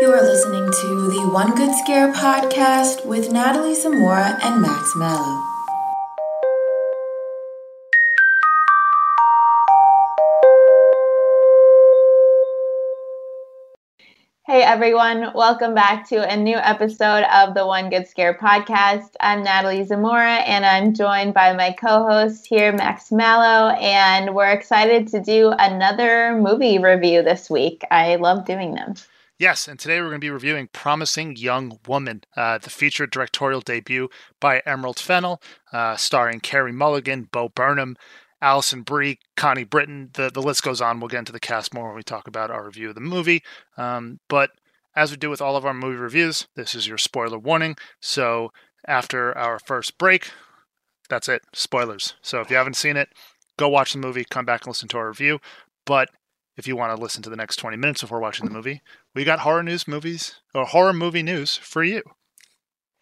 You are listening to the One Good Scare Podcast with Natalie Zamora and Max Mallow. Hey everyone, welcome back to a new episode of the One Good Scare Podcast. I'm Natalie Zamora and I'm joined by my co-host here, Max Mallow, and we're excited to do another movie review this week. I love doing them. Yes, and today we're going to be reviewing Promising Young Woman, the feature directorial debut by Emerald Fennell, starring Carey Mulligan, Bo Burnham, Alison Brie, Connie Britton. The list goes on. We'll get into the cast more when we talk about our review of the movie. But as we do with all of our movie reviews, this is your spoiler warning. So after our first break, that's it. Spoilers. So if you haven't seen it, go watch the movie, come back and listen to our review. But if you want to listen to the next 20 minutes before watching the movie, we got horror movie news for you.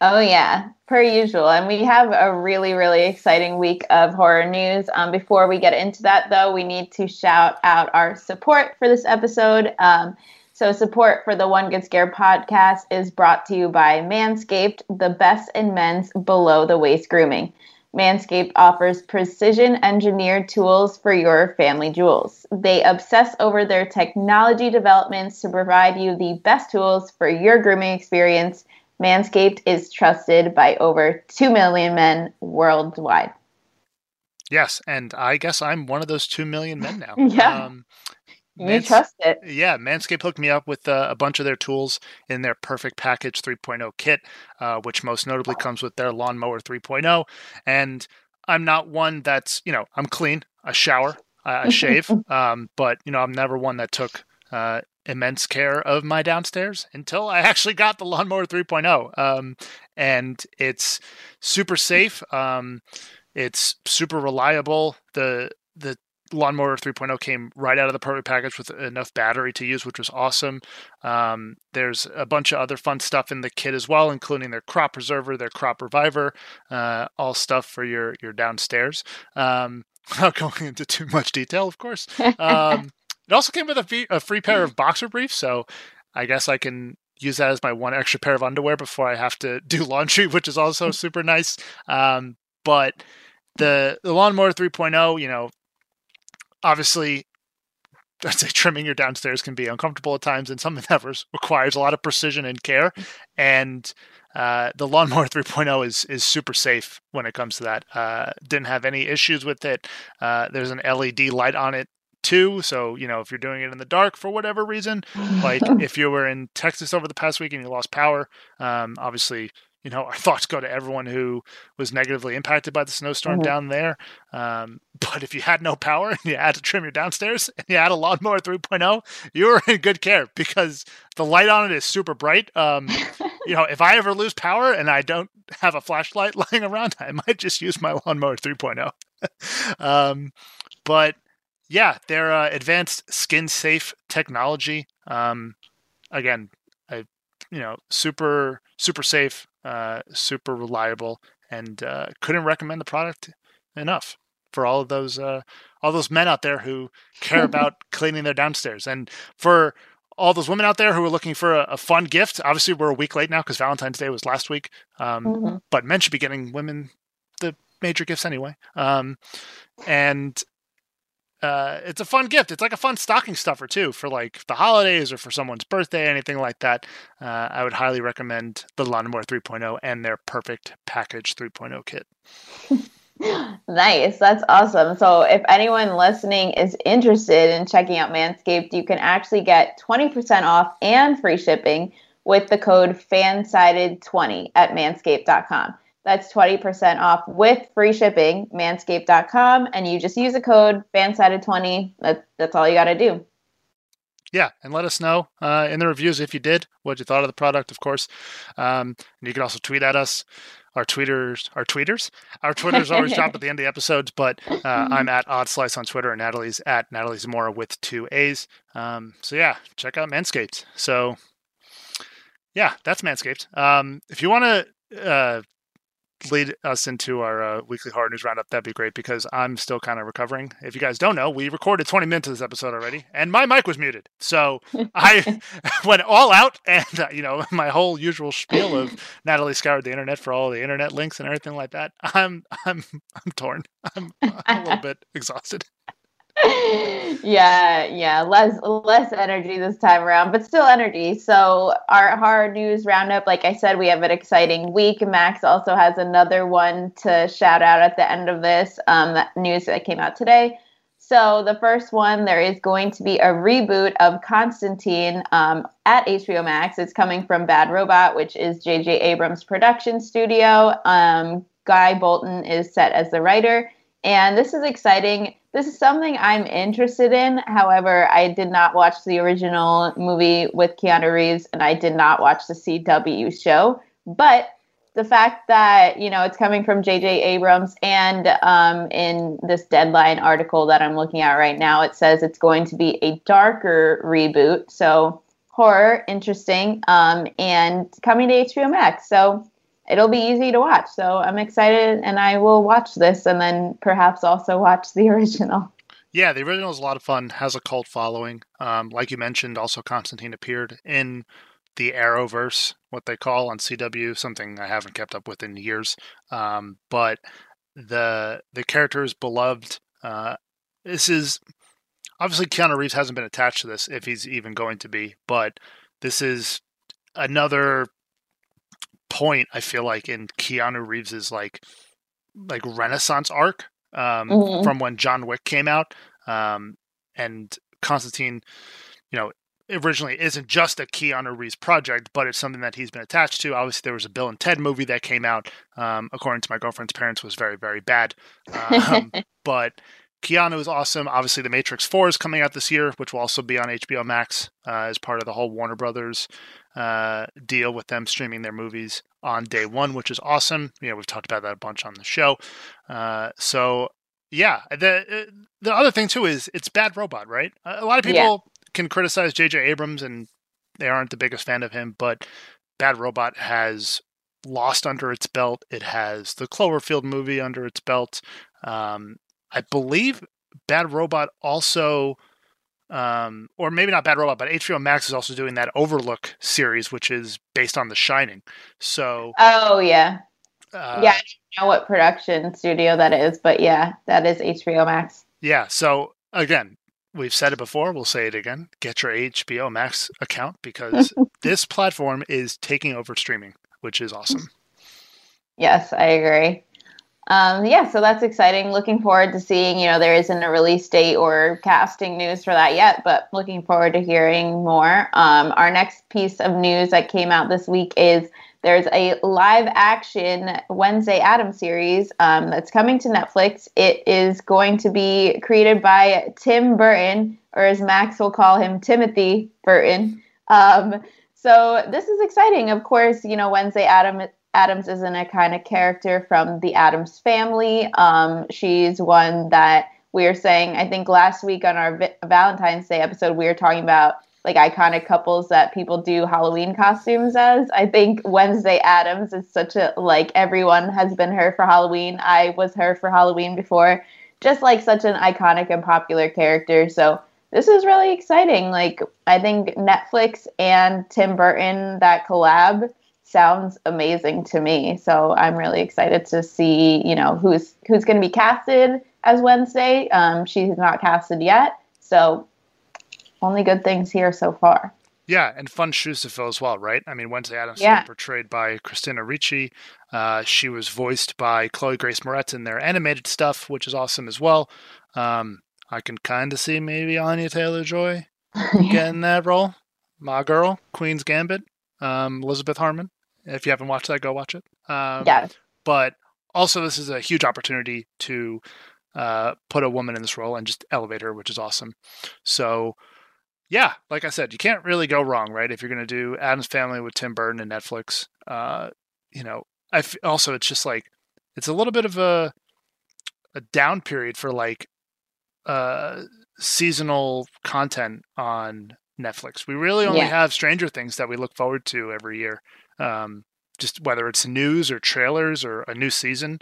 Oh yeah, per usual. And we have a really, really exciting week of horror news. Before we get into that though, we need to shout out our support for this episode. So support for the One Good Scare Podcast is brought to you by Manscaped, the best in men's below the waist grooming. Manscaped offers precision-engineered tools for your family jewels. They obsess over their technology developments to provide you the best tools for your grooming experience. Manscaped is trusted by over 2 million men worldwide. Yes, and I guess I'm one of those 2 million men now. Yeah. You trust it. Yeah, Manscaped hooked me up with a bunch of their tools in their Perfect Package 3.0 kit, which most notably comes with their Lawnmower 3.0. And I'm not one that's, I'm clean. I shower, I shave, but, I'm never one that took immense care of my downstairs until I actually got the Lawnmower 3.0. And it's super safe. It's super reliable. The Lawnmower 3.0 came right out of the Perfect Package with enough battery to use, which was awesome. There's a bunch of other fun stuff in the kit as well, including their crop preserver, their crop reviver, all stuff for your downstairs. Without going into too much detail, of course. It also came with a free pair of boxer briefs, so I guess I can use that as my one extra pair of underwear before I have to do laundry, which is also super nice. But the Lawnmower 3.0, obviously, I'd say trimming your downstairs can be uncomfortable at times, and something that requires a lot of precision and care. And the Lawnmower 3.0 is super safe when it comes to that. Didn't have any issues with it. There's an LED light on it too, so if you're doing it in the dark for whatever reason, like if you were in Texas over the past week and you lost power, obviously. Our thoughts go to everyone who was negatively impacted by the snowstorm down there. But if you had no power and you had to trim your downstairs and you had a Lawnmower 3.0, you were in good care because the light on it is super bright. If I ever lose power and I don't have a flashlight lying around, I might just use my Lawnmower 3.0. But yeah, their advanced skin safe technology. Again, super, super safe. Super reliable, and couldn't recommend the product enough for all of those men out there who care about cleaning their downstairs, and for all those women out there who are looking for a fun gift. Obviously, we're a week late now because Valentine's Day was last week, but men should be getting women the major gifts anyway. It's a fun gift. It's like a fun stocking stuffer too, for like the holidays or for someone's birthday, anything like that. I would highly recommend the Lawnmower 3.0 and their Perfect Package 3.0 kit. Nice. That's awesome. So if anyone listening is interested in checking out Manscaped, you can actually get 20% off and free shipping with the code FANSIDED20 at manscaped.com. That's 20% off with free shipping, manscaped.com, and you just use a code FANSIDED20. That's all you got to do. Yeah, and let us know in the reviews if you did, what you thought of the product, of course. And you can also tweet at us. Our Twitter's always dropped at the end of the episodes, but I'm at oddslice on Twitter, and Natalie's at Natalie Zamora with 2 A's. So yeah, check out Manscaped. So yeah, that's Manscaped. If you want to lead us into our weekly horror news roundup, that'd be great, because I'm still kind of recovering. If you guys don't know, we recorded 20 minutes of this episode already, and my mic was muted, so I went all out, and my whole usual spiel of Natalie scoured the internet for all the internet links and everything like that. I'm torn. I'm a little bit exhausted. Yeah, less energy this time around, but still energy. So our horror news roundup, like I said, we have an exciting week. Max also has another one to shout out at the end of this news that came out today. So the first one, there is going to be a reboot of Constantine at HBO Max. It's coming from Bad Robot, which is JJ Abrams' production studio. Guy Bolton is set as the writer, and this is exciting. This is something I'm interested in. However, I did not watch the original movie with Keanu Reeves, and I did not watch the CW show. But the fact that, it's coming from J.J. Abrams, and in this Deadline article that I'm looking at right now, it says it's going to be a darker reboot. So horror, interesting, and coming to HBO Max. So it'll be easy to watch, so I'm excited, and I will watch this, and then perhaps also watch the original. Yeah, the original is a lot of fun, has a cult following. Like you mentioned, also Constantine appeared in the Arrowverse, what they call on CW, something I haven't kept up with in years. But the character is beloved. This is obviously Keanu Reeves hasn't been attached to this, if he's even going to be, but this is another point, I feel like, in Keanu Reeves's like Renaissance arc from when John Wick came out, and Constantine, originally isn't just a Keanu Reeves project, but it's something that he's been attached to. Obviously, there was a Bill and Ted movie that came out, according to my girlfriend's parents, was very, very bad, but Keanu is awesome. Obviously, The Matrix 4 is coming out this year, which will also be on HBO Max as part of the whole Warner Brothers deal with them streaming their movies on day one, which is awesome. We've talked about that a bunch on the show. So, yeah. The other thing, too, is it's Bad Robot, right? A lot of people can criticize J.J. Abrams, and they aren't the biggest fan of him, but Bad Robot has Lost under its belt. It has the Cloverfield movie under its belt. I believe Bad Robot also, or maybe not Bad Robot, but HBO Max is also doing that Overlook series, which is based on The Shining. So, oh yeah, I don't know what production studio that is, but yeah, that is HBO Max. Yeah. So again, we've said it before, we'll say it again: get your HBO Max account, because this platform is taking over streaming, which is awesome. Yes, I agree. So that's exciting. Looking forward to seeing, there isn't a release date or casting news for that yet, but looking forward to hearing more. Our next piece of news that came out this week is there's a live action Wednesday Addams series that's coming to Netflix. It is going to be created by Tim Burton, or as Max will call him, Timothy Burton. So this is exciting. Of course, Wednesday Addams is an iconic character from the Addams family. She's one that we were saying, I think last week on our Valentine's Day episode, we were talking about like iconic couples that people do Halloween costumes as. I think Wednesday Addams is such a, everyone has been her for Halloween. I was her for Halloween before. Just such an iconic and popular character. So this is really exciting. I think Netflix and Tim Burton, that collab, sounds amazing to me. So I'm really excited to see, who's going to be casted as Wednesday. She's not casted yet. So only good things here so far. Yeah. And fun shoes to fill as well, right? I mean, Wednesday Addams has been portrayed by Christina Ricci. She was voiced by Chloe Grace Moretz in their animated stuff, which is awesome as well. I can kind of see maybe Anya Taylor-Joy getting that role. My girl, Queen's Gambit, Elizabeth Harmon. If you haven't watched that, go watch it. But also, this is a huge opportunity to put a woman in this role and just elevate her, which is awesome. So, yeah, like I said, you can't really go wrong, right? If you're going to do Addams Family with Tim Burton and Netflix, also it's just like it's a little bit of a down period for like seasonal content on Netflix. We really only have Stranger Things that we look forward to every year. Just whether it's news or trailers or a new season.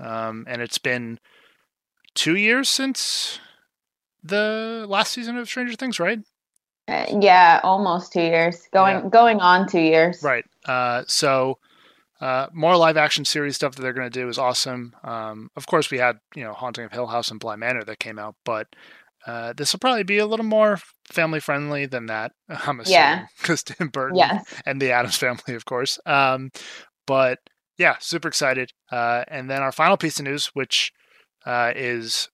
And it's been 2 years since the last season of Stranger Things, right? Almost 2 years. Going on 2 years. Right. So more live action series stuff that they're going to do is awesome. Of course, we had, Haunting of Hill House and Bly Manor that came out, but this will probably be a little more family friendly than that, I'm assuming, because Tim Burton and the Addams Family, of course. But yeah, super excited. And then our final piece of news, which is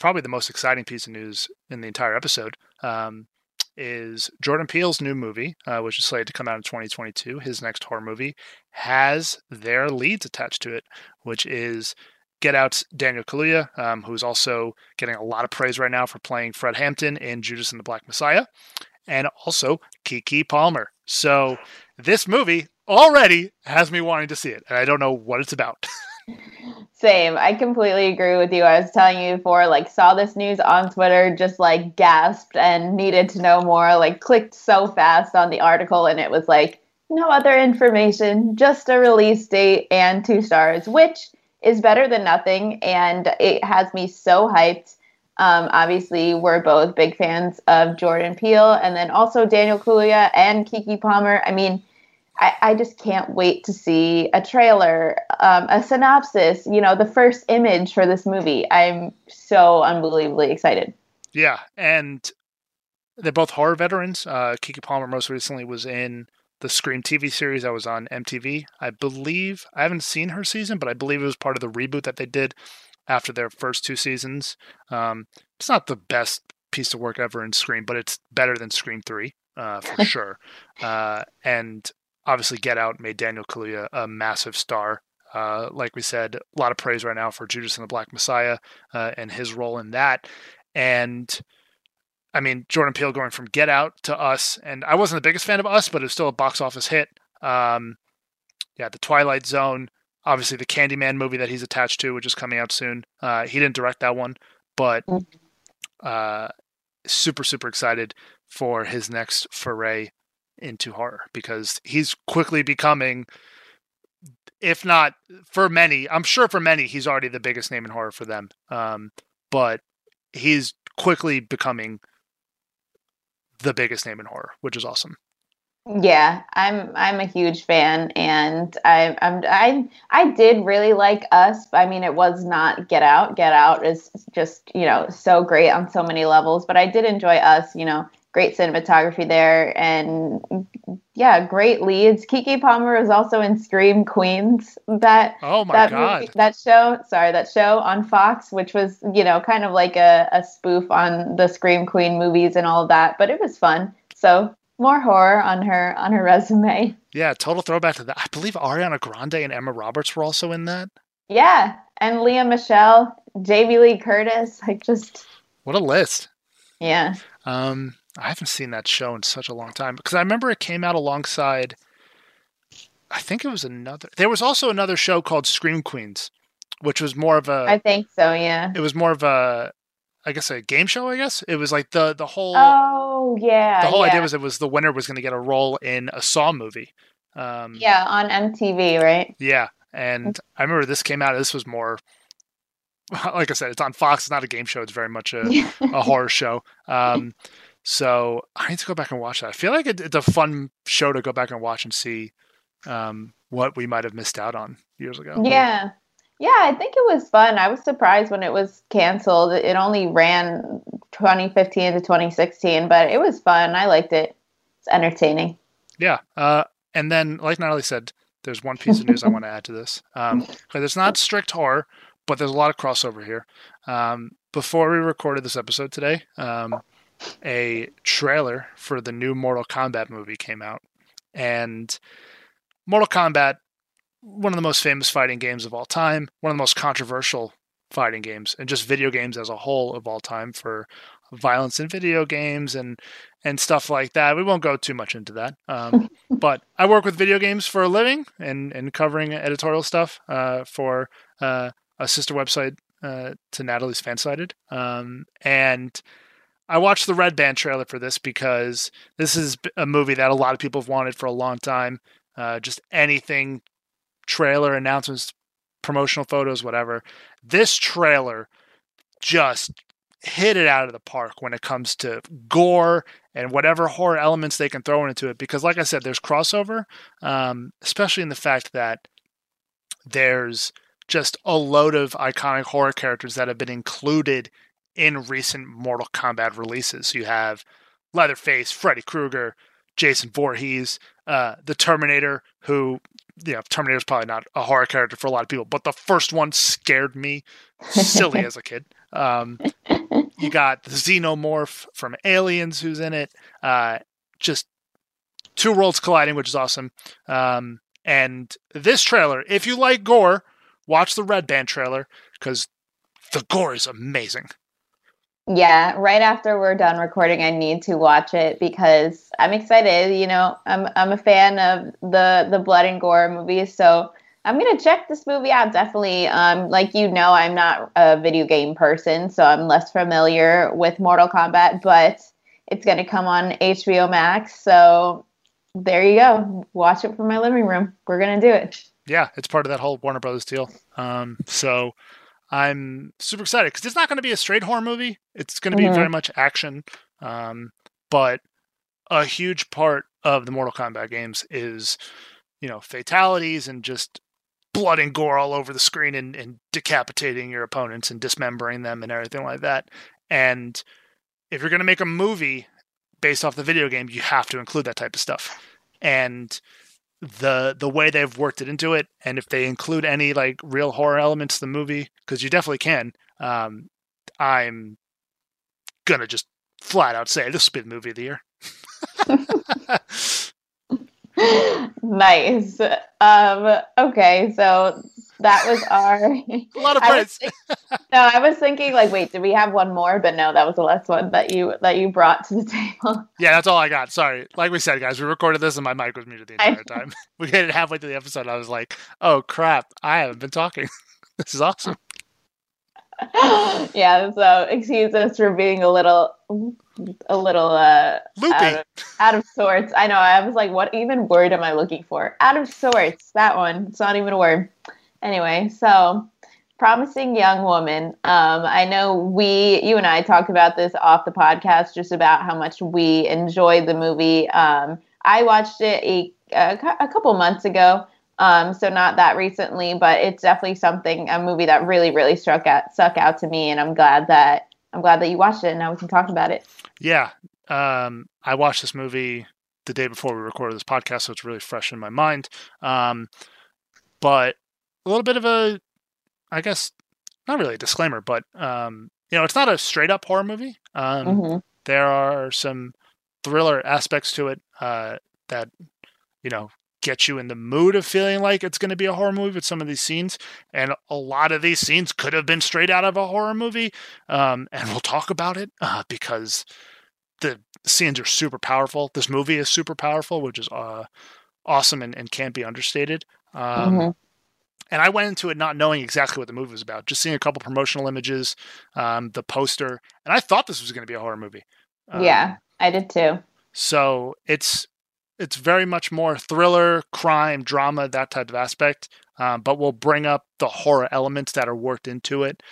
probably the most exciting piece of news in the entire episode, is Jordan Peele's new movie, which is slated to come out in 2022. His next horror movie has their leads attached to it, which is Get Out's Daniel Kaluuya, who's also getting a lot of praise right now for playing Fred Hampton in Judas and the Black Messiah, and also Keke Palmer. So this movie already has me wanting to see it, and I don't know what it's about. Same. I completely agree with you. I was telling you before, saw this news on Twitter, just gasped and needed to know more, clicked so fast on the article, and it was no other information, just a release date and 2 stars, which is better than nothing, and it has me so hyped. Obviously, we're both big fans of Jordan Peele, and then also Daniel Kaluuya and Keke Palmer. I mean, I just can't wait to see a trailer, a synopsis, the first image for this movie. I'm so unbelievably excited. Yeah, and they're both horror veterans. Keke Palmer most recently was in the Scream TV series that was on MTV. I believe, I haven't seen her season, but I believe it was part of the reboot that they did after their first 2 seasons. It's not the best piece of work ever in Scream, but it's better than Scream 3, for sure. And obviously, Get Out made Daniel Kaluuya a massive star. Like we said, a lot of praise right now for Judas and the Black Messiah and his role in that. And I mean, Jordan Peele going from Get Out to Us. And I wasn't the biggest fan of Us, but it was still a box office hit. The Twilight Zone. Obviously, the Candyman movie that he's attached to, which is coming out soon. He didn't direct that one, but super, super excited for his next foray into horror, because he's quickly becoming, if not for many, I'm sure for many, he's already the biggest name in horror for them. But he's quickly becoming the biggest name in horror, which is awesome. Yeah, I'm a huge fan, and I did really like Us. I mean, it was not Get Out. Get Out is just, so great on so many levels, but I did enjoy Us, Great cinematography there, and great leads. Keke Palmer is also in Scream Queens. That show on Fox, which was, kind of like a spoof on the Scream Queen movies and all of that, but it was fun. So more horror on her resume. Yeah, total throwback to that. I believe Ariana Grande and Emma Roberts were also in that. Yeah, and Lea Michele, Jamie Lee Curtis. What a list. Yeah. I haven't seen that show in such a long time, because I remember it came out alongside, I think it was another, there was also another show called Scream Queens, which was more of a, I think so. Yeah. It was more of a, I guess a game show, I guess. It was like the whole, idea was, it was the winner was going to get a role in a Saw movie. On MTV, right? Yeah. And I remember this came out, this was more, like I said, it's on Fox. It's not a game show. It's very much a horror show. So I need to go back and watch that. I feel like it's a fun show to go back and watch and see what we might have missed out on years ago. Yeah. Yeah, I think it was fun. I was surprised when it was canceled. It only ran 2015 to 2016, but it was fun. I liked it. It's entertaining. Yeah. And then, like Natalie said, there's one piece of news I want to add to this. It's not strict horror, but there's a lot of crossover here. Before we recorded this episode today, a trailer for the new Mortal Kombat movie came out. And Mortal Kombat one of the most famous fighting games of all time, one of the most controversial fighting games, and just video games as a whole of all time for violence in video games and stuff like that. We won't go too much into that. But I work with video games for a living and covering editorial stuff for a sister website to Natalie's Fansided. And I watched the Red Band trailer for this because this is a movie that a lot of people have wanted for a long time. Just anything, trailer, announcements, promotional photos, whatever. This trailer just hit it out of the park when it comes to gore and whatever horror elements they can throw into it. Because like I said, there's crossover, especially in the fact that there's just a load of iconic horror characters that have been included in recent Mortal Kombat releases. So you have Leatherface, Freddy Krueger, Jason Voorhees, the Terminator, who, you know, Terminator's probably not a horror character for a lot of people, but the first one scared me silly as a kid. You got the Xenomorph from Aliens who's in it. Just two worlds colliding, which is awesome. And this trailer, if you like gore, watch the Red Band trailer because the gore is amazing. Yeah, right after we're done recording, I need to watch it because I'm excited. You know, I'm a fan of the blood and gore movies, so I'm going to check this movie out, definitely. Like you know, I'm not a video game person, so I'm less familiar with Mortal Kombat, but it's going to come on HBO Max, so there you go. Watch it from my living room. We're going to do it. Yeah, it's part of that whole Warner Brothers deal. So I'm super excited because it's not going to be a straight horror movie. It's going to be very much action, but a huge part of the Mortal Kombat games is, you know, fatalities and just blood and gore all over the screen and decapitating your opponents and dismembering them and everything like that. And if you're going to make a movie based off the video game, you have to include that type of stuff. And the way they've worked it into it, and if they include any like real horror elements to the movie, because you definitely can, I'm gonna just flat out say this will be the movie of the year. Nice. Okay, so that was our a lot of praise. No, I was thinking like, wait, did we have one more? But no, that was the last one that you brought to the table. Yeah, that's all I got. Sorry. Like we said, guys, we recorded this and my mic was muted the entire time. We hit it halfway through the episode. And I was like, oh crap, I haven't been talking. This is awesome. Yeah, so excuse us for being a little loopy. Out of sorts. I know. I was like, what even word am I looking for? Out of sorts. That one. It's not even a word. Anyway, so Promising Young Woman. I know you and I talked about this off the podcast, just about how much we enjoyed the movie. I watched it a couple months ago, so not that recently, but it's definitely a movie that really, really stuck out to me, and I'm glad that you watched it, and now we can talk about it. Yeah, I watched this movie the day before we recorded this podcast, so it's really fresh in my mind. But a little bit of a, I guess, not really a disclaimer, but, you know, it's not a straight up horror movie. There are some thriller aspects to it that, you know, get you in the mood of feeling like it's going to be a horror movie with some of these scenes. And a lot of these scenes could have been straight out of a horror movie. And we'll talk about it because the scenes are super powerful. This movie is super powerful, which is awesome and can't be understated. And I went into it not knowing exactly what the movie was about, just seeing a couple promotional images, the poster, and I thought this was going to be a horror movie. Yeah, I did too. So it's very much more thriller, crime, drama, that type of aspect, but we'll bring up the horror elements that are worked into it.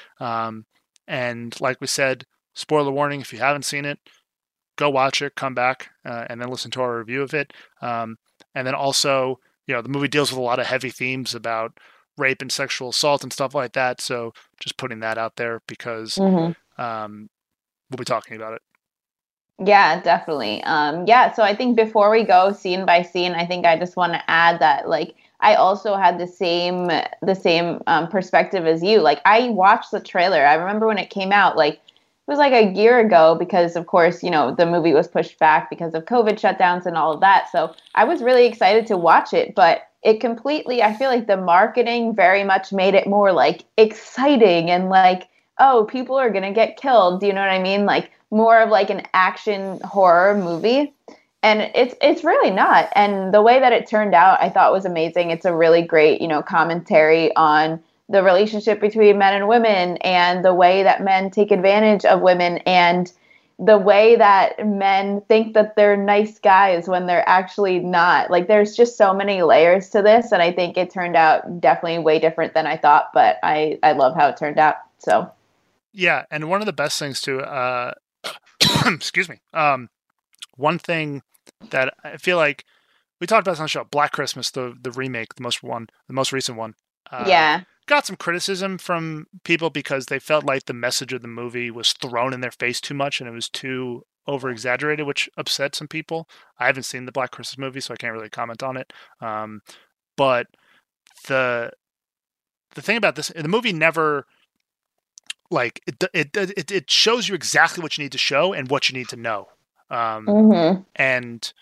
And like we said, spoiler warning, if you haven't seen it, go watch it, come back, and then listen to our review of it. And then also, you know, the movie deals with a lot of heavy themes about rape and sexual assault and stuff like that. So just putting that out there because we'll be talking about it. Yeah, definitely. Yeah. So I think before we go scene by scene, I think I just want to add that, like, I also had the same perspective as you. Like, I watched the trailer. I remember when it came out, like, it was like a year ago because, of course, you know, the movie was pushed back because of COVID shutdowns and all of that. So I was really excited to watch it, but it completely, I feel like the marketing very much made it more like exciting and like, oh, people are going to get killed. Do you know what I mean? Like more of like an action horror movie. And it's really not. And the way that it turned out, I thought was amazing. It's a really great, you know, commentary on the relationship between men and women and the way that men take advantage of women and the way that men think that they're nice guys when they're actually not. Like there's just so many layers to this. And I think it turned out definitely way different than I thought, but I love how it turned out. So, yeah. And one of the best things too, excuse me. One thing that I feel like we talked about this on the show, Black Christmas, the remake, the most recent one. Yeah. Got some criticism from people because they felt like the message of the movie was thrown in their face too much and it was too over-exaggerated, which upset some people. I haven't seen the Black Christmas movie, so I can't really comment on it. But the thing about this, the movie never, like, it shows you exactly what you need to show and what you need to know. And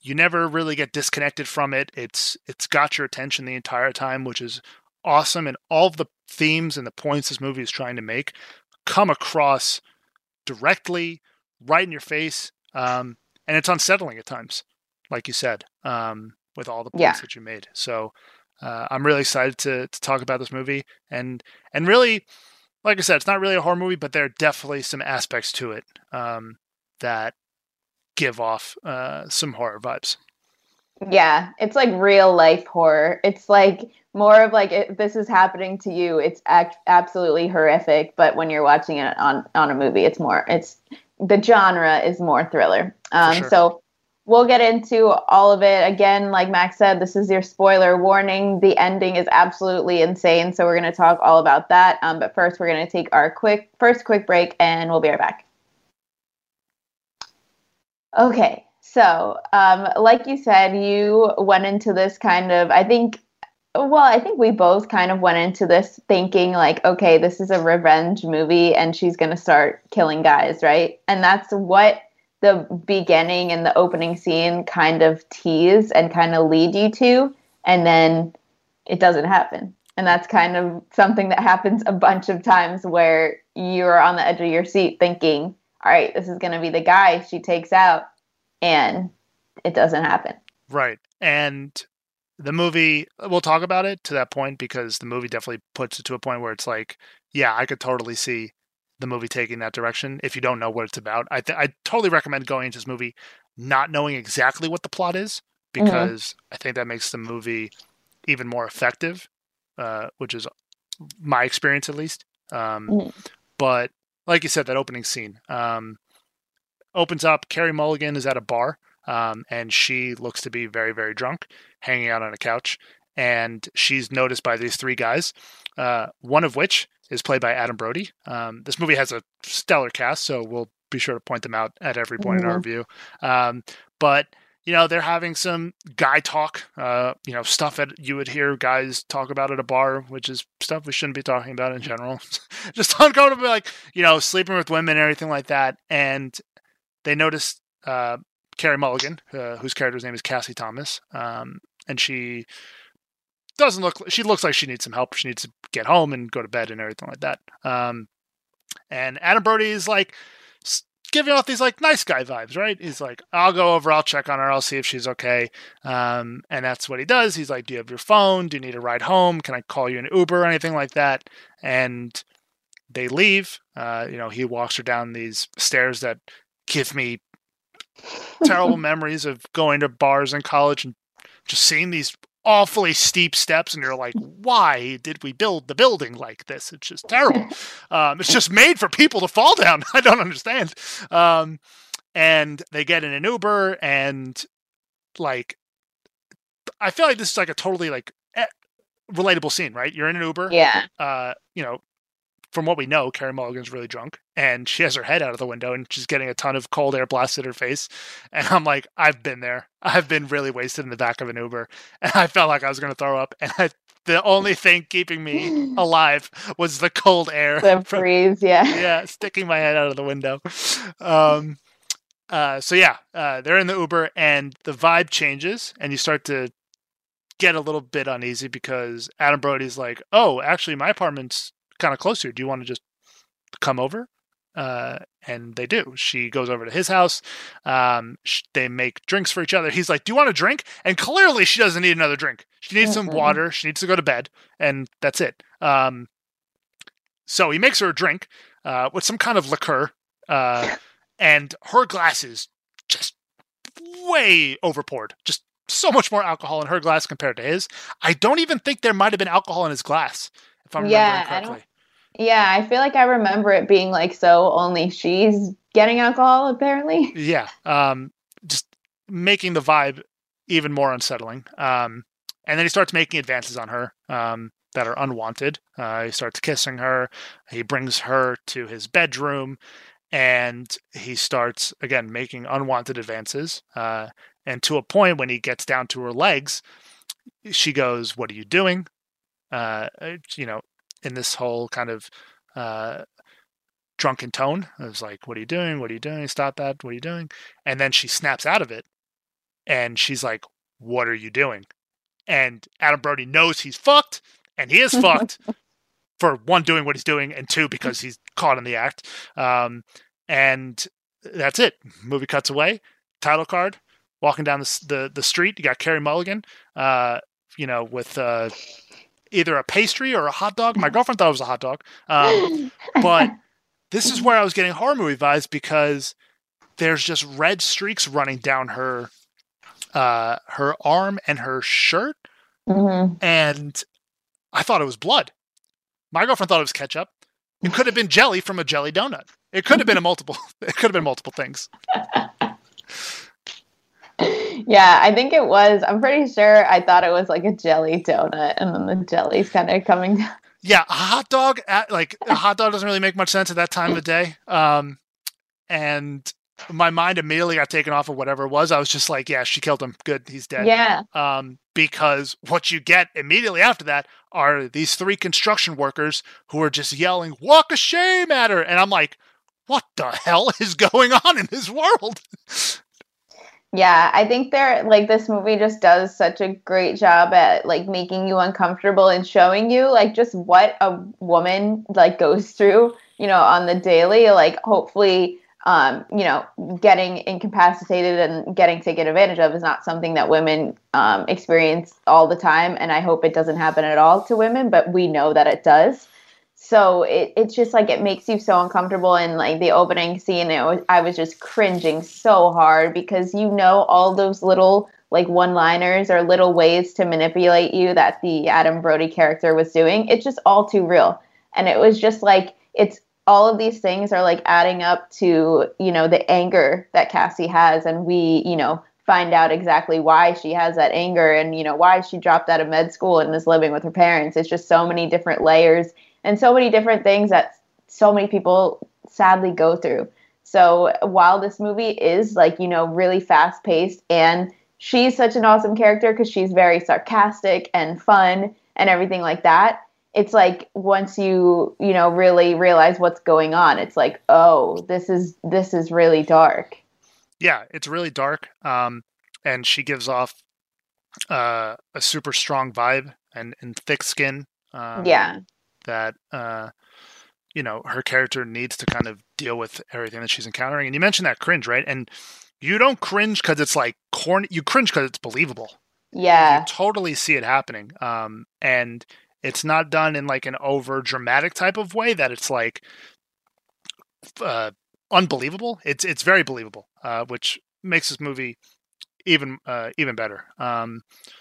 you never really get disconnected from it. It's got your attention the entire time, which is awesome, and all of the themes and the points this movie is trying to make come across directly, right in your face, and it's unsettling at times, like you said, with all the points that you made. So I'm really excited to talk about this movie, and really, like I said, it's not really a horror movie, but there are definitely some aspects to it that give off some horror vibes. Yeah, it's like real life horror. It's like more of like this is happening to you. It's absolutely horrific, but when you're watching it on a movie, it's the genre is more thriller. Sure. So we'll get into all of it again. Like Max said, this is your spoiler warning. The ending is absolutely insane, so we're going to talk all about that. But first, we're going to take our quick break, and we'll be right back. Okay. So, like you said, you went into this kind of, I think we both kind of went into this thinking like, okay, this is a revenge movie and she's going to start killing guys, right? And that's what the beginning and the opening scene kind of tease and kind of lead you to, and then it doesn't happen. And that's kind of something that happens a bunch of times where you're on the edge of your seat thinking, all right, this is going to be the guy she takes out. And it doesn't happen. Right. And the movie, we'll talk about it to that point because the movie definitely puts it to a point where it's like, yeah, I could totally see the movie taking that direction if you don't know what it's about. I totally recommend going into this movie not knowing exactly what the plot is because I think that makes the movie even more effective, which is my experience at least. But like you said, that opening scene, opens up, Carey Mulligan is at a bar, and she looks to be very, very drunk, hanging out on a couch, and she's noticed by these three guys, one of which is played by Adam Brody. This movie has a stellar cast, so we'll be sure to point them out at every point in our review. But, you know, they're having some guy talk, you know, stuff that you would hear guys talk about at a bar, which is stuff we shouldn't be talking about in general. Just uncomfortable, like, you know, sleeping with women and everything like that, and they notice Carey Mulligan, whose character's name is Cassie Thomas, and she looks like she needs some help. She needs to get home and go to bed and everything like that. And Adam Brody is like giving off these like nice guy vibes, right? He's like, I'll go over, I'll check on her, I'll see if she's okay. And that's what he does. He's like, do you have your phone? Do you need a ride home? Can I call you an Uber or anything like that? And they leave. You know, he walks her down these stairs that give me terrible memories of going to bars in college and just seeing these awfully steep steps. And you're like, why did we build the building like this? It's just terrible. It's just made for people to fall down. I don't understand. And they get in an Uber and like, I feel like this is like a totally like relatable scene, right? You're in an Uber. Yeah. You know, from what we know, Carey Mulligan's really drunk and she has her head out of the window and she's getting a ton of cold air blasted in her face. And I'm like, I've been there. I've been really wasted in the back of an Uber and I felt like I was going to throw up. And the only thing keeping me alive was the cold air. The breeze, yeah, sticking my head out of the window. They're in the Uber and the vibe changes and you start to get a little bit uneasy because Adam Brody's like, oh, actually, my apartment's kind of close here. Do you want to just come over? And they do. She goes over to his house. They make drinks for each other. He's like, do you want a drink? And clearly she doesn't need another drink. She needs some water. She needs to go to bed. And that's it. So he makes her a drink with some kind of liqueur. And her glasses just way overpoured. Just so much more alcohol in her glass compared to his. I don't even think there might have been alcohol in his glass, if I'm remembering correctly. Yeah, I feel like I remember it being like, so only she's getting alcohol, apparently. Yeah, just making the vibe even more unsettling. And then he starts making advances on her that are unwanted. He starts kissing her. He brings her to his bedroom. And he starts, again, making unwanted advances. And to a point when he gets down to her legs, she goes, what are you doing? In this whole kind of drunken tone. I was like, what are you doing? What are you doing? Stop that. What are you doing? And then she snaps out of it. And she's like, what are you doing? And Adam Brody knows he's fucked. And he is fucked for one, doing what he's doing. And two, because he's caught in the act. And that's it. Movie cuts away. Title card. Walking down the street. You got Carey Mulligan, with... either a pastry or a hot dog. My girlfriend thought it was a hot dog. But this is where I was getting horror movie vibes because there's just red streaks running down her arm and her shirt. Mm-hmm. And I thought it was blood. My girlfriend thought it was ketchup. It could have been jelly from a jelly donut. It could have been multiple things. Yeah, I think it was. I'm pretty sure I thought it was like a jelly donut, and then the jelly's kind of coming down. Yeah, a hot dog doesn't really make much sense at that time of the day. And my mind immediately got taken off of whatever it was. I was just like, yeah, she killed him. Good, he's dead. Yeah. Because what you get immediately after that are these three construction workers who are just yelling, walk of shame at her. And I'm like, what the hell is going on in this world? Yeah, I think they're like, this movie just does such a great job at like making you uncomfortable and showing you like just what a woman like goes through, on the daily, like hopefully, getting incapacitated and getting taken advantage of is not something that women experience all the time. And I hope it doesn't happen at all to women, but we know that it does. So it's just like it makes you so uncomfortable, and like the opening scene, I was just cringing so hard because all those little like one-liners or little ways to manipulate you that the Adam Brody character was doing, it's just all too real. And it was just like, it's all of these things are like adding up to, the anger that Cassie has, and we, find out exactly why she has that anger and, why she dropped out of med school and is living with her parents. It's just so many different layers. And so many different things that so many people sadly go through. So while this movie is like, really fast paced, and she's such an awesome character because she's very sarcastic and fun and everything like that. It's like once you, really realize what's going on, it's like, oh, this is really dark. Yeah, it's really dark. And she gives off a super strong vibe and thick skin. Yeah. That, her character needs to kind of deal with everything that she's encountering. And you mentioned that cringe, right? And you don't cringe because it's like corny. You cringe because it's believable. Yeah. You totally see it happening. And it's not done in like an over dramatic type of way that it's like unbelievable. It's very believable, which makes this movie even better.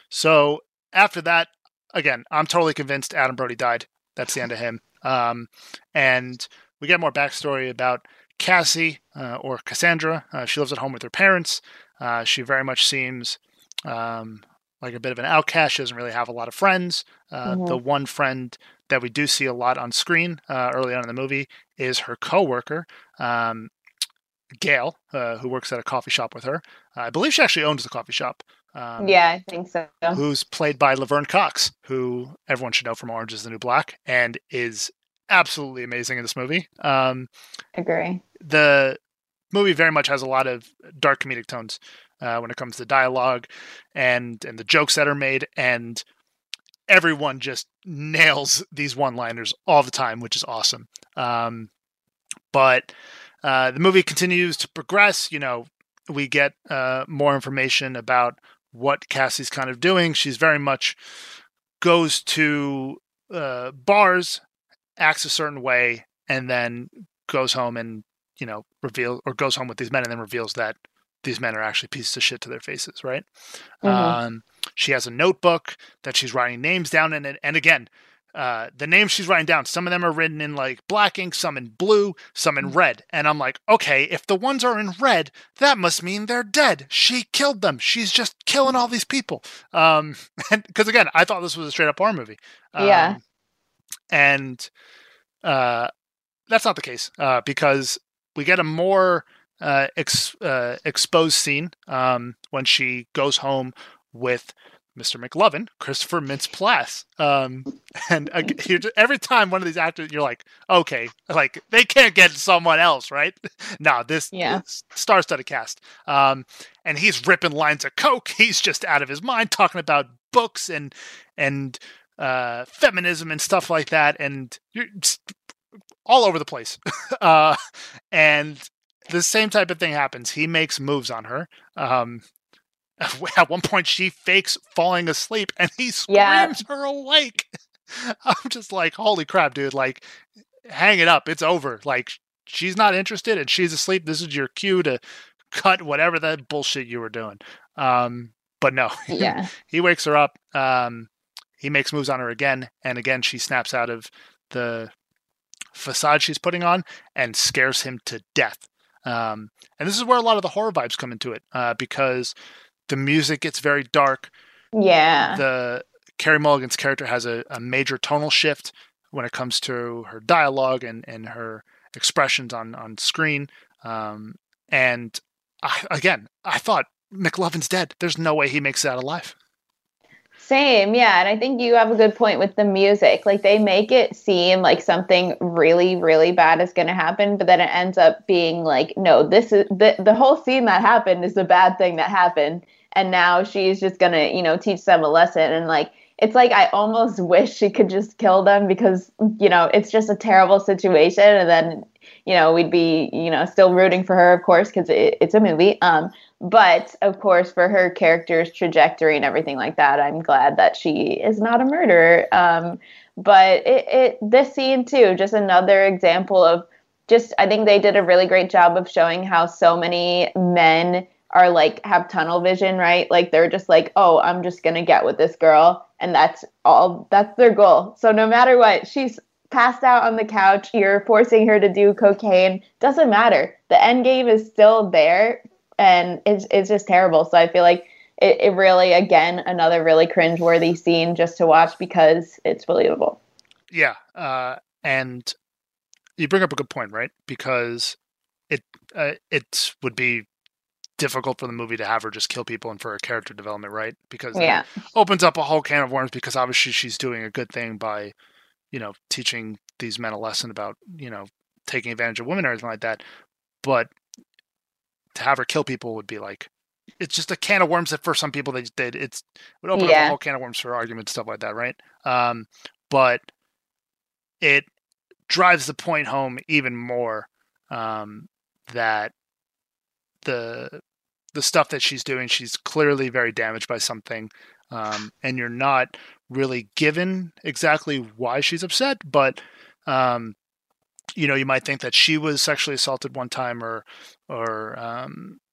So after that, again, I'm totally convinced Adam Brody died. That's the end of him. And we get more backstory about Cassie or Cassandra. She lives at home with her parents. She very much seems like a bit of an outcast. She doesn't really have a lot of friends. The one friend that we do see a lot on screen early on in the movie is her coworker, Gail, who works at a coffee shop with her. I believe she actually owns the coffee shop. Yeah, I think so. Who's played by Laverne Cox, who everyone should know from Orange is the New Black, and is absolutely amazing in this movie. Agree. The movie very much has a lot of dark comedic tones when it comes to dialogue and the jokes that are made, and everyone just nails these one-liners all the time, which is awesome. But the movie continues to progress. You know, we get more information about what Cassie's kind of doing. She's very much goes to bars, acts a certain way, and then goes home and, you know, goes home with these men and then reveals that these men are actually pieces of shit to their faces, right? Mm-hmm. She has a notebook that she's writing names down in it. And again, the names she's writing down, some of them are written in like black ink, some in blue, some in red. And I'm like, okay, if the ones are in red, that must mean they're dead. She killed them. She's just killing all these people. Because again, I thought this was a straight up horror movie. Yeah. And that's not the case because we get a more exposed scene when she goes home with Mr. McLovin, Christopher Mintz-Plasse. Every time one of these actors, you're like, okay, like they can't get someone else, right? No, this star-studded cast. And he's ripping lines of coke. He's just out of his mind talking about books and feminism and stuff like that. And you're all over the place. And the same type of thing happens. He makes moves on her. At one point, she fakes falling asleep, and he screams her awake. I'm just like, holy crap, dude. Like, hang it up. It's over. Like, she's not interested, and she's asleep. This is your cue to cut whatever that bullshit you were doing. But no. Yeah. He wakes her up. He makes moves on her again, and again, she snaps out of the facade she's putting on and scares him to death. And this is where a lot of the horror vibes come into it, because the music gets very dark. Yeah. The Carey Mulligan's character has a major tonal shift when it comes to her dialogue and her expressions on screen. I thought McLovin's dead. There's no way he makes it out alive. Same, yeah. And I think you have a good point with the music. Like, they make it seem like something really, really bad is going to happen, but then it ends up being like, no, this is the whole scene that happened is the bad thing that happened. And now she's just going to, you know, teach them a lesson. And like, it's like, I almost wish she could just kill them because, you know, it's just a terrible situation. And then, you know, we'd be, you know, still rooting for her, of course, because it's a movie. But, of course, for her character's trajectory and everything like that, I'm glad that she is not a murderer. But this scene, too, just another example of just, I think they did a really great job of showing how so many men are like, have tunnel vision, right? Like, they're just like, oh, I'm just going to get with this girl. And that's all, that's their goal. So no matter what, she's passed out on the couch, you're forcing her to do cocaine, doesn't matter. The end game is still there. And it's just terrible. So I feel like it really, again, another really cringeworthy scene just to watch because it's believable. Yeah. And you bring up a good point, right? Because it would be difficult for the movie to have her just kill people and for her character development, right? Because it opens up a whole can of worms because obviously she's doing a good thing by, you know, teaching these men a lesson about, you know, taking advantage of women or anything like that. But to have her kill people would be like, it's just a can of worms that for some people they did. It would open up a whole can of worms for arguments, stuff like that. Right. But it drives the point home even more, that the stuff that she's doing, she's clearly very damaged by something. And you're not really given exactly why she's upset, but, you know, you might think that she was sexually assaulted one time or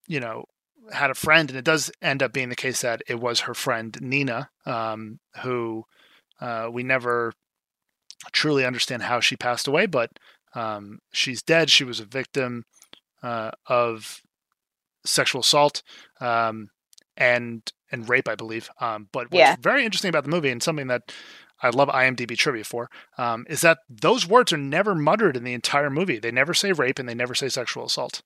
you know, had a friend. And it does end up being the case that it was her friend, Nina, who we never truly understand how she passed away, but she's dead. She was a victim of sexual assault and rape, I believe. But what's very interesting about the movie and something that I love IMDb trivia for, is that those words are never muttered in the entire movie. They never say rape and they never say sexual assault.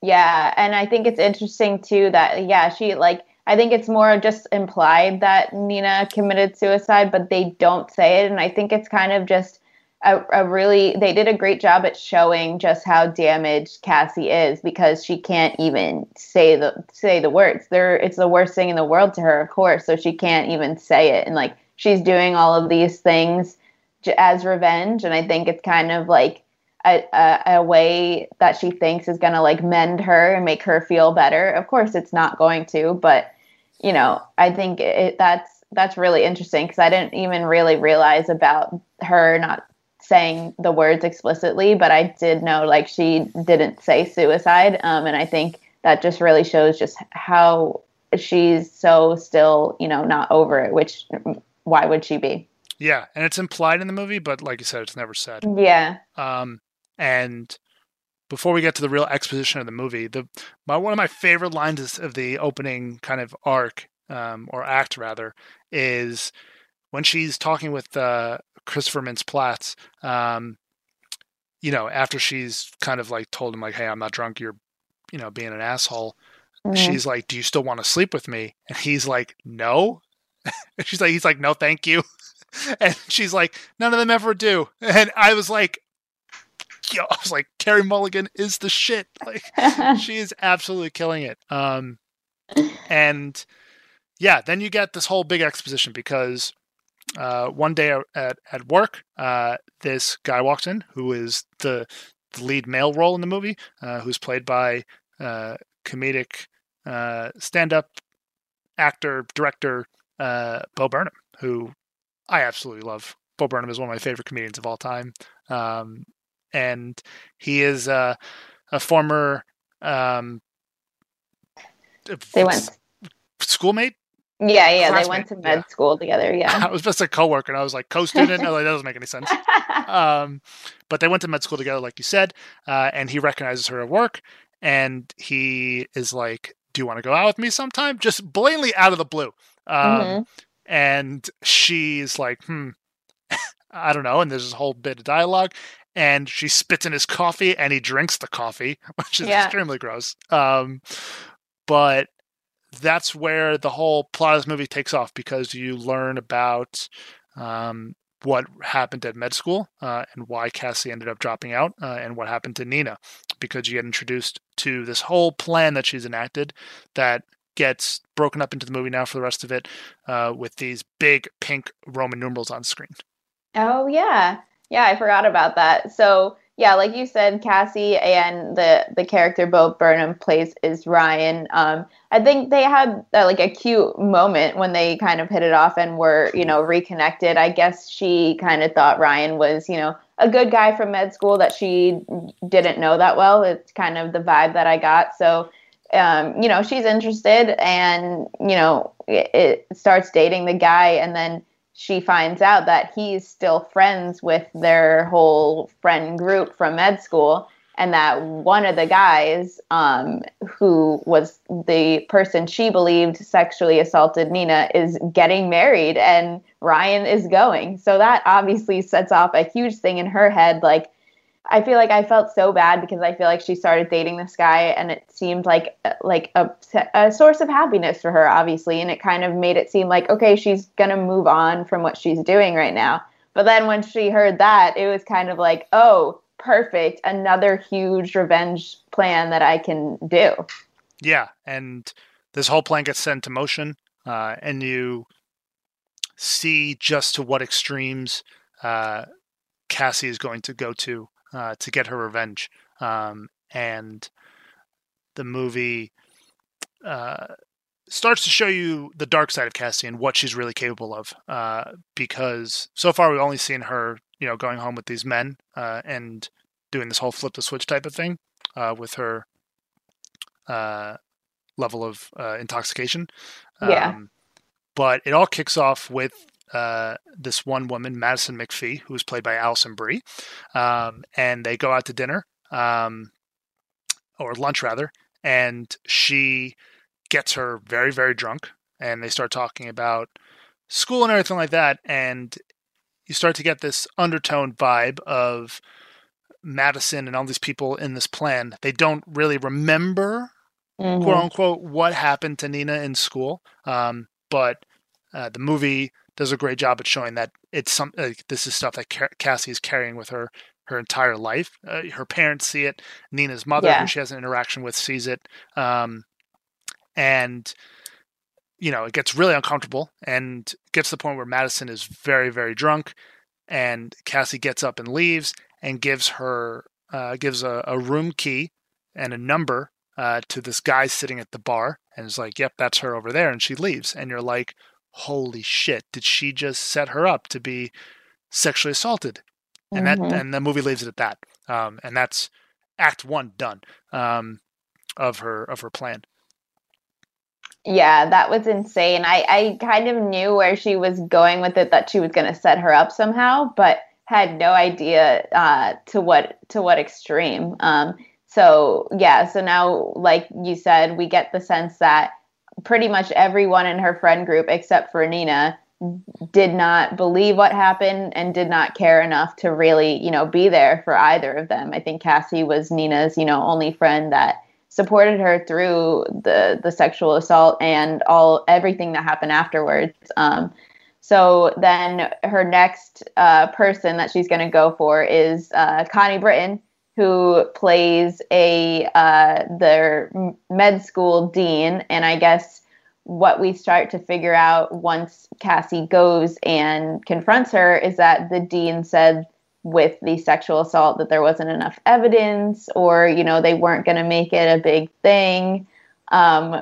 Yeah. And I think it's interesting too that, she like, I think it's more just implied that Nina committed suicide, but they don't say it. And I think it's kind of just they did a great job at showing just how damaged Cassie is, because she can't even say the words. It's the worst thing in the world to her, of course, so she can't even say it. And like, she's doing all of these things as revenge. And I think it's kind of like a way that she thinks is going to like mend her and make her feel better. Of course it's not going to, but you know, I think that's really interesting, because I didn't even really realize about her not saying the words explicitly, but I did know like she didn't say suicide. And I think that just really shows just how she's so still, you know, not over it, which why would she be? Yeah. And it's implied in the movie, but like you said, it's never said. Yeah. And before we get to the real exposition of the movie, one of my favorite lines of the opening kind of arc, or act rather, is when she's talking with Christopher Mintz-Plasse, you know, after she's kind of like told him like, hey, I'm not drunk, you're, you know, being an asshole. Mm-hmm. She's like, do you still want to sleep with me? And he's like, no. He's like, no, thank you. And she's like, none of them ever do. And I was like, Carey Mulligan is the shit. Like, she is absolutely killing it. And yeah, then you get this whole big exposition, because one day at work, this guy walks in who is the lead male role in the movie, who's played by comedic stand-up actor, director, Bo Burnham, who I absolutely love. Bo Burnham is one of my favorite comedians of all time. And he is a former schoolmate. Yeah, classmate. They went to med school together. Yeah, I was just a coworker, and I was like co-student. I was like, that doesn't make any sense. But they went to med school together, like you said. And he recognizes her at work, and he is like, "Do you want to go out with me sometime?" Just blatantly out of the blue. And she's like, I don't know. And there's this whole bit of dialogue, and she spits in his coffee, and he drinks the coffee, which is extremely gross. But that's where the whole plot of this movie takes off, because you learn about what happened at med school and why Cassie ended up dropping out and what happened to Nina, because you get introduced to this whole plan that she's enacted that gets broken up into the movie now for the rest of it with these big pink Roman numerals on screen. Oh, yeah. Yeah, I forgot about that. So, yeah, like you said, Cassie and the character Bo Burnham plays is Ryan. I think they had like a cute moment when they kind of hit it off and were, you know, reconnected. I guess she kind of thought Ryan was, you know, a good guy from med school that she didn't know that well. It's kind of the vibe that I got. So, you know, she's interested, and, you know, it starts dating the guy, and then she finds out that he's still friends with their whole friend group from med school, and that one of the guys who was the person she believed sexually assaulted Nina is getting married, and Ryan is going. So that obviously sets off a huge thing in her head. Like, I feel like I felt so bad, because I feel like she started dating this guy, and it seemed like a source of happiness for her, obviously. And it kind of made it seem like, okay, she's going to move on from what she's doing right now. But then when she heard that, it was kind of like, oh, perfect. Another huge revenge plan that I can do. Yeah. And this whole plan gets set into motion, and you see just to what extremes Cassie is going to go to get her revenge. And the movie starts to show you the dark side of Cassie and what she's really capable of, because so far we've only seen her, you know, going home with these men and doing this whole flip the switch type of thing with her level of intoxication. But it all kicks off with this one woman, Madison McPhee, who's played by Alison Brie. And they go out to dinner, or lunch rather. And she gets her very, very drunk, and they start talking about school and everything like that. And you start to get this undertone vibe of Madison and all these people in this plan. They don't really remember, quote unquote, what happened to Nina in school. But the movie does a great job at showing that it's some this is stuff that Cassie is carrying with her her entire life. Her parents see it. Nina's mother, who she has an interaction with, sees it. And you know, it gets really uncomfortable and gets to the point where Madison is very, very drunk, and Cassie gets up and leaves and gives her gives a room key and a number to this guy sitting at the bar, and is like, "Yep, that's her over there," and she leaves. And you're like, "Holy shit! Did she just set her up to be sexually assaulted?" And that, and the movie leaves it at that. And that's act one done of her plan. Yeah, that was insane. I kind of knew where she was going with it, that she was going to set her up somehow, but had no idea to what extreme. So now, like you said, we get the sense that pretty much everyone in her friend group, except for Nina, did not believe what happened and did not care enough to really, be there for either of them. I think Cassie was Nina's, only friend that supported her through the sexual assault and everything that happened afterwards. So then her next person that she's going to go for is Connie Britton, who plays their med school dean. And I guess what we start to figure out once Cassie goes and confronts her is that the dean said with the sexual assault that there wasn't enough evidence, or, they weren't going to make it a big thing,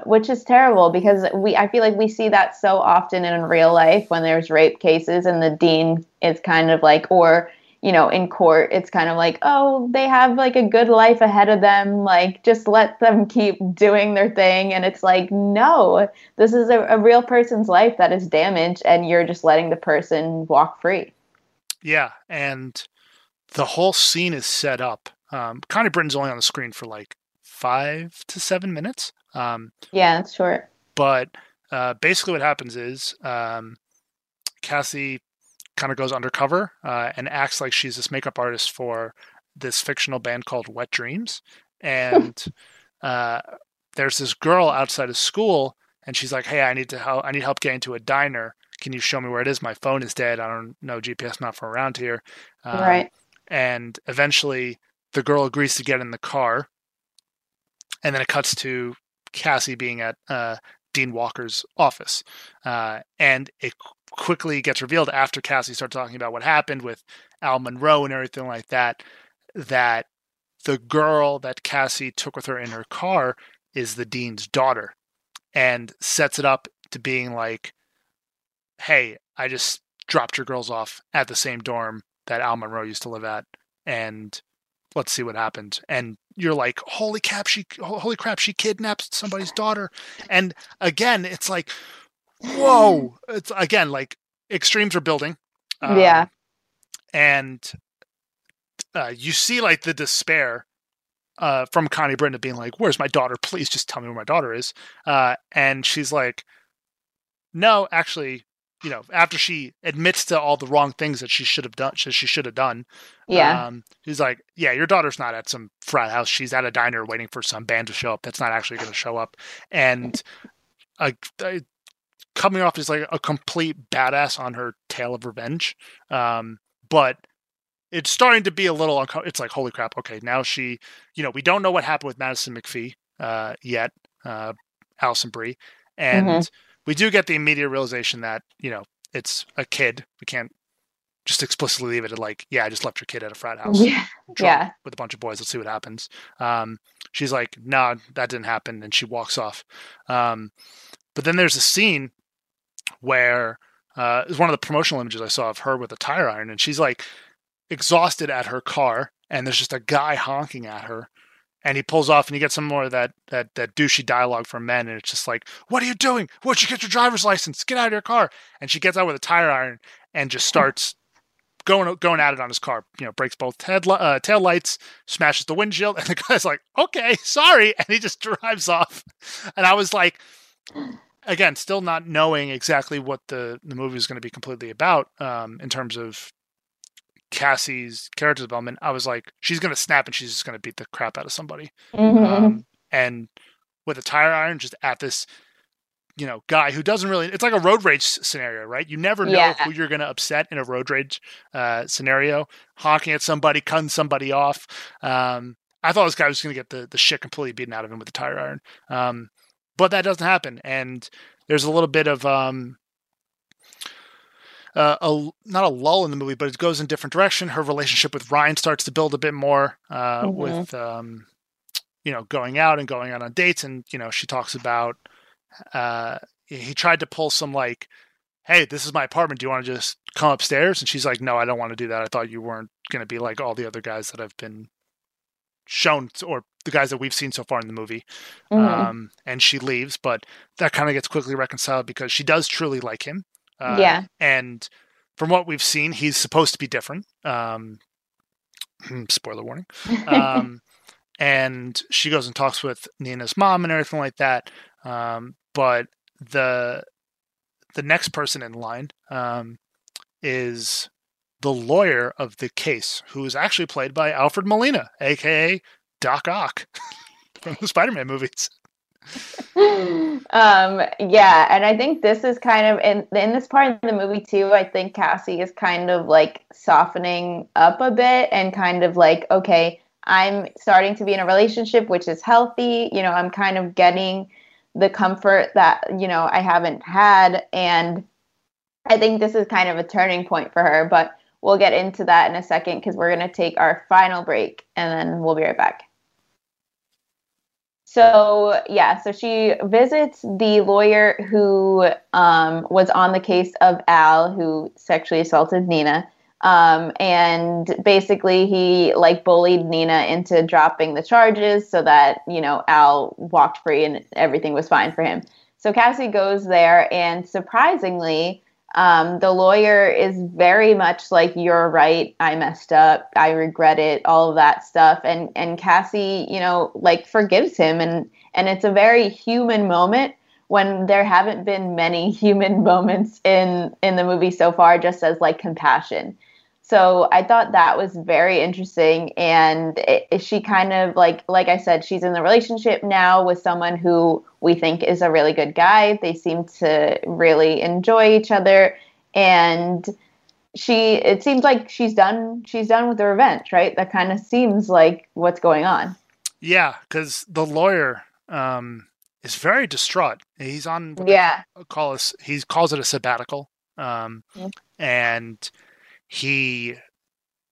which is terrible because I feel like we see that so often in real life when there's rape cases and the dean is kind of like, or, in court, it's kind of like, oh, they have like a good life ahead of them. Like, just let them keep doing their thing. And it's like, no, this is a real person's life that is damaged, and you're just letting the person walk free. Yeah, and the whole scene is set up. Connie Britton's only on the screen for like 5 to 7 minutes. Yeah, that's short. But basically what happens is Cassie kind of goes undercover and acts like she's this makeup artist for this fictional band called Wet Dreams. And there's this girl outside of school, and she's like, hey, I need help getting to a diner. Can you show me where it is? My phone is dead. I don't know. GPS not from around here. Right. And eventually the girl agrees to get in the car. And then it cuts to Cassie being at Dean Walker's office. And it quickly gets revealed after Cassie starts talking about what happened with Al Monroe and everything like that, that the girl that Cassie took with her in her car is the dean's daughter, and sets it up to being like, hey, I just dropped your girls off at the same dorm that Al Monroe used to live at, and let's see what happened. And you're like, holy crap, she kidnapped somebody's daughter. And again, it's like, whoa, it's again, like, extremes are building. And you see like the despair from Connie Britton of being like, where's my daughter? Please just tell me where my daughter is. And she's like, no, actually, after she admits to all the wrong things that she should have done. Yeah. She's like, yeah, your daughter's not at some frat house. She's at a diner waiting for some band to show up. That's not actually going to show up. And coming off as like a complete badass on her tale of revenge. But it's starting to be a little uncomfortable. It's like, holy crap. Okay. Now she, we don't know what happened with Madison McPhee, yet, Alison Brie. And we do get the immediate realization that, it's a kid. We can't just explicitly leave it at like, yeah, I just left your kid at a frat house. Yeah. With a bunch of boys. Let's see what happens. She's like, no, that didn't happen. And she walks off. But then there's a scene where it's one of the promotional images I saw of her with a tire iron, and she's like exhausted at her car, and there's just a guy honking at her. And he pulls off, and you get some more of that douchey dialogue from men, and it's just like, what are you doing? Where'd you get your driver's license? Get out of your car. And she gets out with a tire iron and just starts going at it on his car. Breaks both tail lights, smashes the windshield, and the guy's like, okay, sorry. And he just drives off. And I was like, again, still not knowing exactly what the movie is going to be completely about in terms of Cassie's character development. I was like, she's going to snap and she's just going to beat the crap out of somebody. And with a tire iron, just at this you know, guy who doesn't really, it's like a road rage scenario, right? You never know who you're going to upset in a road rage scenario, honking at somebody, cutting somebody off. I thought this guy was going to get the shit completely beaten out of him with a tire iron. But that doesn't happen. And there's a little bit of, not a lull in the movie, but it goes in a different direction. Her relationship with Ryan starts to build a bit more with, you know, going out and going out on dates. And, you know, she talks about, he tried to pull some like, hey, this is my apartment. Do you want to just come upstairs? And she's like, no, I don't want to do that. I thought you weren't going to be like all the other guys that have been shown or the guys that we've seen so far in the movie. And she leaves, but that kind of gets quickly reconciled because she does truly like him. And from what we've seen, he's supposed to be different. Spoiler warning. And she goes and talks with Nina's mom and everything like that. But the next person in line is the lawyer of the case, who is actually played by Alfred Molina, aka Doc Ock from the Spider-Man movies. Yeah, and I think this is kind of in this part of the movie too. I think Cassie is kind of like softening up a bit and kind of like, okay, I'm starting to be in a relationship which is healthy. You know, I'm kind of getting the comfort that, you know, I haven't had. And I think this is kind of a turning point for her, but we'll get into that in a second because we're going to take our final break and then we'll be right back. So, yeah, so she visits the lawyer who was on the case of Al, who sexually assaulted Nina. And basically he like bullied Nina into dropping the charges so that, you know, Al walked free and everything was fine for him. So Cassie goes there and surprisingly, the lawyer is very much like, you're right. I messed up. I regret it. All of that stuff. And Cassie, you know, like forgives him. And it's a very human moment when there haven't been many human moments in the movie so far, just as like compassion. So I thought that was very interesting. And she kind of like I said, she's in the relationship now with someone who we think is a really good guy. They seem to really enjoy each other. And it seems like she's done with the revenge, right? That kind of seems like what's going on. Yeah. 'Cause the lawyer, is very distraught. He's on, he calls it a sabbatical. And he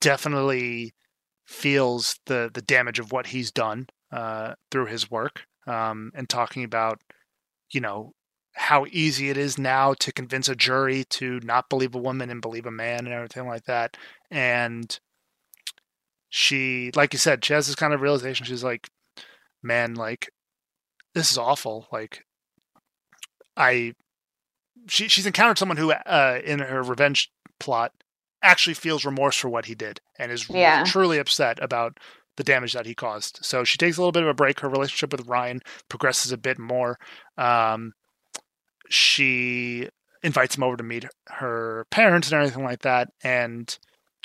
definitely feels the damage of what he's done through his work, and talking about, you know, how easy it is now to convince a jury to not believe a woman and believe a man and everything like that. And she, like you said, she has this kind of realization. She's like, man, like, this is awful. Like, she's encountered someone who in her revenge plot actually feels remorse for what he did and is truly upset about the damage that he caused. So she takes a little bit of a break. Her relationship with Ryan progresses a bit more. She invites him over to meet her parents and everything like that. And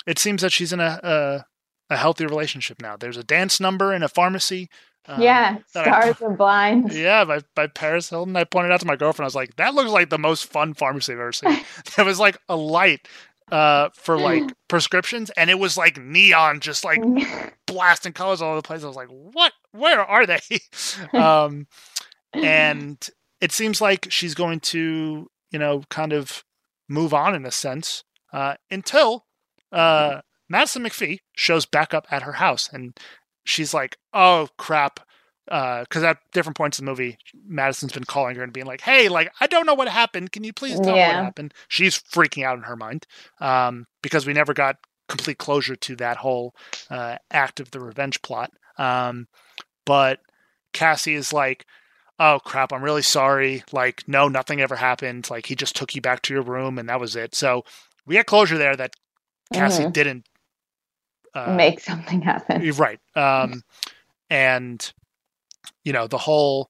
it seems that she's in a healthy relationship now. There's a dance number in a pharmacy. Stars Are Blind. Yeah, by Paris Hilton. I pointed out to my girlfriend, I was like, that looks like the most fun pharmacy I've ever seen. There was like a light for like prescriptions, and it was like neon, just like blasting colors all over the place. I was like, what? Where are they? And it seems like she's going to, you know, kind of move on in a sense until Madison McPhee shows back up at her house. And she's like, oh, crap. Because at different points in the movie, Madison's been calling her and being like, hey, like, I don't know what happened. Can you please tell me what happened? She's freaking out in her mind because we never got complete closure to that whole act of the revenge plot. But Cassie is like, oh, crap, I'm really sorry. Like, no, nothing ever happened. Like, he just took you back to your room and that was it. So we get closure there that Cassie didn't make something happen. Right. And you know, the whole,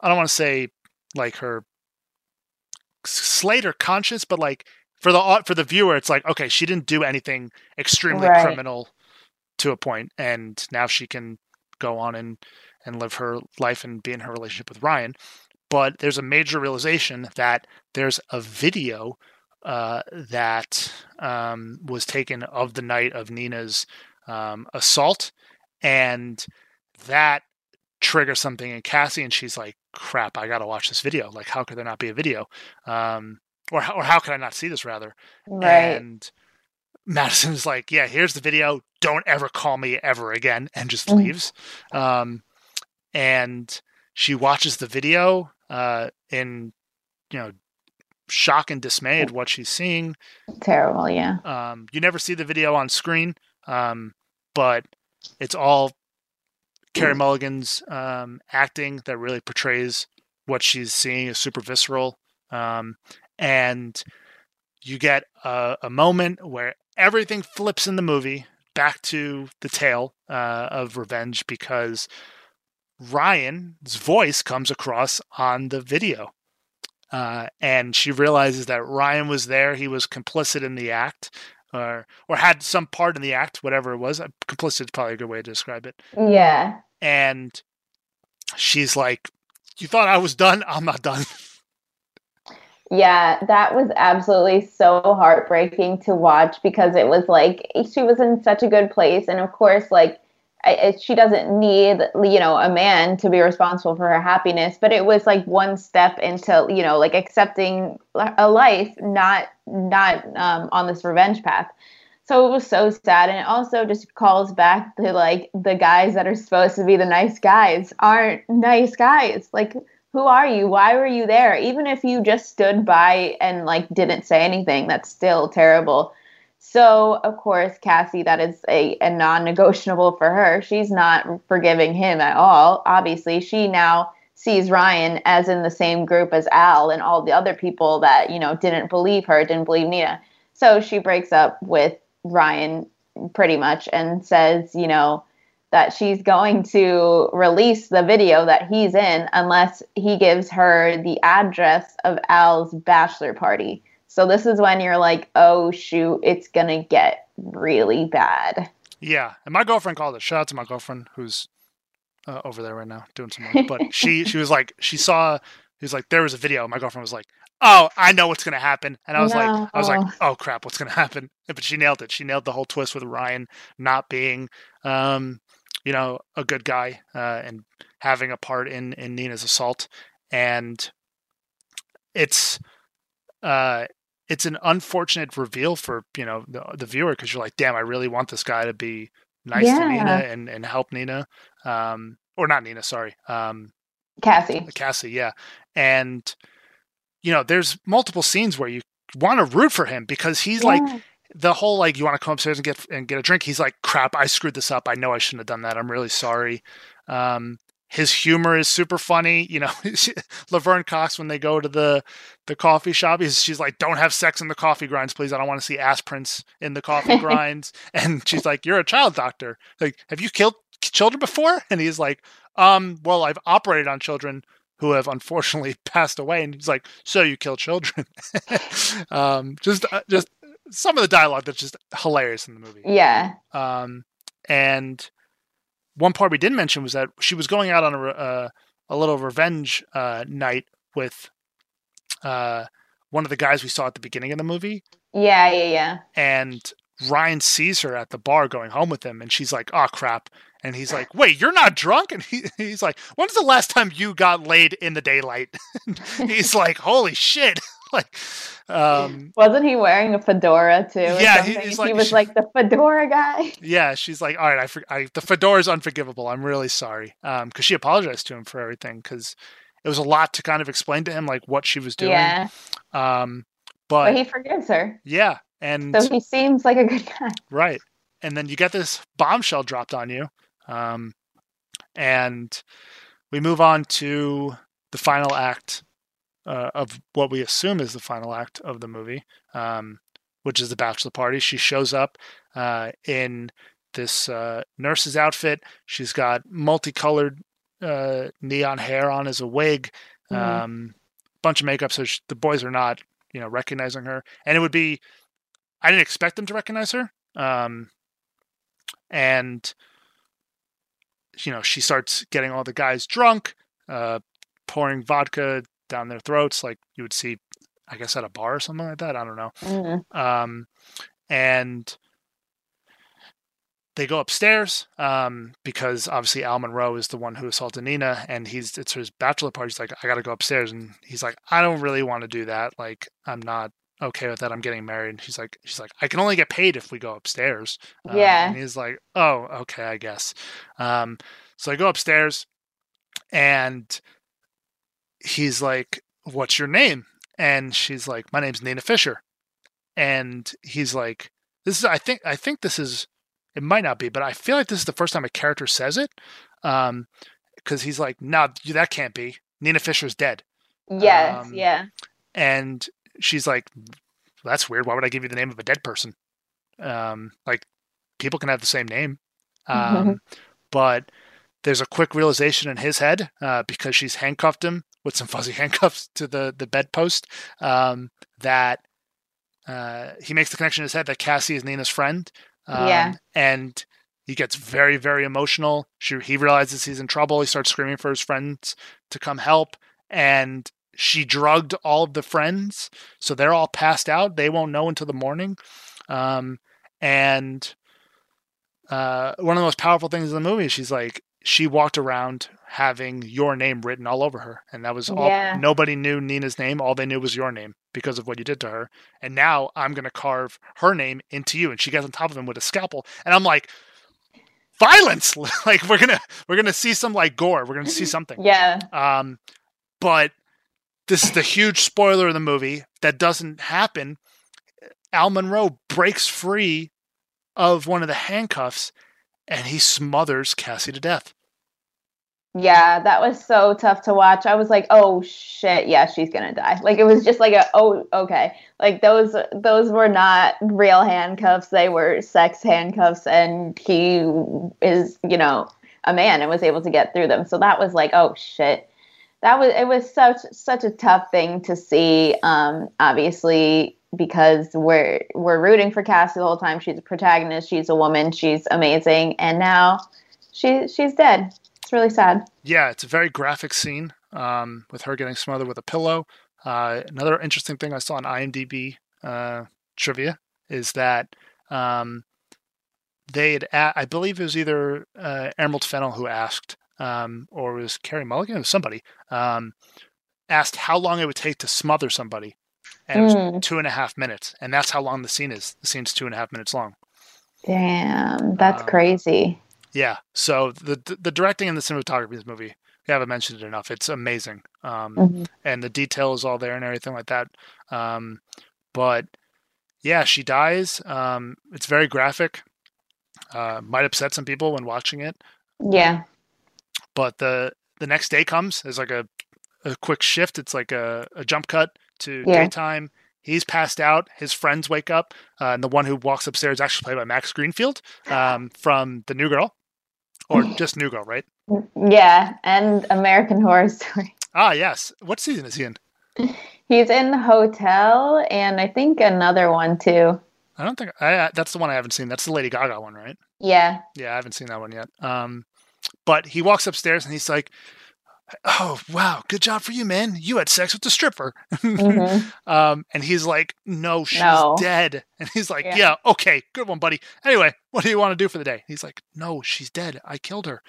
I don't want to say like her slate or conscience, but like for the viewer, it's like, okay, she didn't do anything extremely criminal to a point. And now she can go on and live her life and be in her relationship with Ryan. But there's a major realization that there's a video that was taken of the night of Nina's assault, and that triggers something in Cassie, and she's like, crap, I got to watch this video. Like, how could there not be a video? Or how could I not see this, rather? Right. And Madison's like, yeah, here's the video. Don't ever call me ever again, and just leaves. And she watches the video in, you know, shock and dismay at what she's seeing. Terrible, yeah. You never see the video on screen, but it's all Carey Mulligan's acting that really portrays what she's seeing as super visceral. And you get a moment where everything flips in the movie back to the tale of revenge, because Ryan's voice comes across on the video. And she realizes that Ryan was there. He was complicit in the act, or had some part in the act, whatever it was. Complicit is probably a good way to describe it. Yeah. And she's like, you thought I was done? I'm not done. Yeah, that was absolutely so heartbreaking to watch, because it was like, she was in such a good place. And of course, like, she doesn't need, you know, a man to be responsible for her happiness, but it was like one step into, you know, like accepting a life, not on this revenge path. So it was so sad. And it also just calls back to like the guys that are supposed to be the nice guys aren't nice guys. Like, who are you? Why were you there? Even if you just stood by and like didn't say anything, that's still terrible. So, of course, Cassie, that is a non-negotiable for her. She's not forgiving him at all. Obviously, she now sees Ryan as in the same group as Al and all the other people that, you know, didn't believe her, didn't believe Nina. So she breaks up with Ryan pretty much and says, you know, that she's going to release the video that he's in unless he gives her the address of Al's bachelor party. So this is when you're like, oh, shoot, it's going to get really bad. Yeah. And my girlfriend called it. Shout out to my girlfriend who's over there right now doing some work. But she was like, she saw, he was like, there was a video. My girlfriend was like, oh, I know what's going to happen. And I was like, oh, crap, what's going to happen? But she nailed it. She nailed the whole twist with Ryan not being, you know, a good guy and having a part in Nina's assault. And it's an unfortunate reveal for, you know, the viewer, because you're like, damn, I really want this guy to be nice to Nina and help Nina. Or not Nina, sorry. Cassie. Cassie, yeah. And, you know, there's multiple scenes where you want to root for him, because he's like the whole like, you want to come upstairs and get a drink. He's like, crap, I screwed this up. I know I shouldn't have done that. I'm really sorry. His humor is super funny. You know, Laverne Cox, when they go to the coffee shop, she's like, don't have sex in the coffee grinds, please. I don't want to see ass prints in the coffee grinds. And she's like, you're a child doctor. Like, have you killed children before? And he's like, well, I've operated on children who have unfortunately passed away. And he's like, so you kill children. Just some of the dialogue that's just hilarious in the movie. Yeah. And one part we didn't mention was that she was going out on a little revenge night with one of the guys we saw at the beginning of the movie. Yeah. And Ryan sees her at the bar going home with him, and she's like, oh, crap. And he's like, wait, you're not drunk? And he's like, when's the last time you got laid in the daylight? He's like, holy shit. Like, wasn't he wearing a fedora too? Yeah, he was like the fedora guy. Yeah, she's like, all right, the fedora is unforgivable. I'm really sorry, because she apologized to him for everything, because it was a lot to kind of explain to him, like what she was doing. Yeah, but he forgives her. Yeah, and so he seems like a good guy, right? And then you get this bombshell dropped on you, and we move on to the final act. Of what we assume is the final act of the movie, which is the bachelor party. She shows up in this nurse's outfit. She's got multicolored neon hair on as a wig, bunch of makeup. So the boys are not, you know, recognizing her. And it would be, I didn't expect them to recognize her. And, you know, she starts getting all the guys drunk, pouring vodka down their throats, like you would see, I guess, at a bar or something like that. I don't know. Mm-hmm. And they go upstairs because obviously Al Monroe is the one who assaulted Nina, and it's his bachelor party. He's like, I got to go upstairs. And he's like, I don't really want to do that. Like, I'm not okay with that. I'm getting married. She's like, I can only get paid if we go upstairs. Yeah. And he's like, oh, okay, I guess. So I go upstairs and he's like, what's your name? And she's like, my name's Nina Fisher. And he's like, I think this is, it might not be, but I feel like this is the first time a character says it. Cause he's like, no, that can't be. Nina Fisher's dead. Yes. Yeah. And she's like, that's weird. Why would I give you the name of a dead person? Like people can have the same name. But there's a quick realization in his head because she's handcuffed him with some fuzzy handcuffs to the bedpost that he makes the connection in his head that Cassie is Nina's friend. And he gets very, very emotional. He realizes he's in trouble. He starts screaming for his friends to come help. And she drugged all of the friends. So they're all passed out. They won't know until the morning. One of the most powerful things in the movie is she's like, she walked around having your name written all over her. And that was all. Yeah. Nobody knew Nina's name. All they knew was your name because of what you did to her. And now I'm going to carve her name into you. And she gets on top of him with a scalpel. And I'm like, violence. Like we're going to see some like gore. We're going to see something. Yeah. But this is the huge spoiler of the movie that doesn't happen. Al Monroe breaks free of one of the handcuffs and he smothers Cassie to death. Yeah, that was so tough to watch. I was like, oh shit, yeah, she's gonna die. Like it was just like oh, okay. Like those were not real handcuffs. They were sex handcuffs, and he is, you know, a man and was able to get through them. So that was like, oh shit. It was such a tough thing to see, obviously, because we're rooting for Cassie the whole time. She's a protagonist, she's a woman, she's amazing, and now she's dead. It's really sad. Yeah, it's a very graphic scene with her getting smothered with a pillow. Another interesting thing I saw on IMDb trivia is that they had, I believe it was either Emerald Fennell who asked, or it was Carey Mulligan or somebody, asked how long it would take to smother somebody. And it was 2.5 minutes. And that's how long the scene is. The scene's 2.5 minutes long. Damn, that's crazy. Yeah, so the directing and the cinematography of this movie, we haven't mentioned it enough. It's amazing. And the detail is all there and everything like that. But yeah, she dies. It's very graphic. Might upset some people when watching it. Yeah. But the next day comes. There's like a quick shift. It's like a jump cut to daytime. He's passed out. His friends wake up. And the one who walks upstairs is actually played by Max Greenfield from The New Girl. Or just New Girl, right? Yeah, and American Horror Story. Ah, yes. What season is he in? He's in The Hotel, and I think another one, too. I don't think... that's the one I haven't seen. That's the Lady Gaga one, right? Yeah. Yeah, I haven't seen that one yet. But he walks upstairs, and he's like, oh, wow, good job for you, man. You had sex with the stripper. And he's like, no, she's dead. And he's like, yeah, okay, good one, buddy. Anyway, what do you want to do for the day? He's like, no, she's dead. I killed her.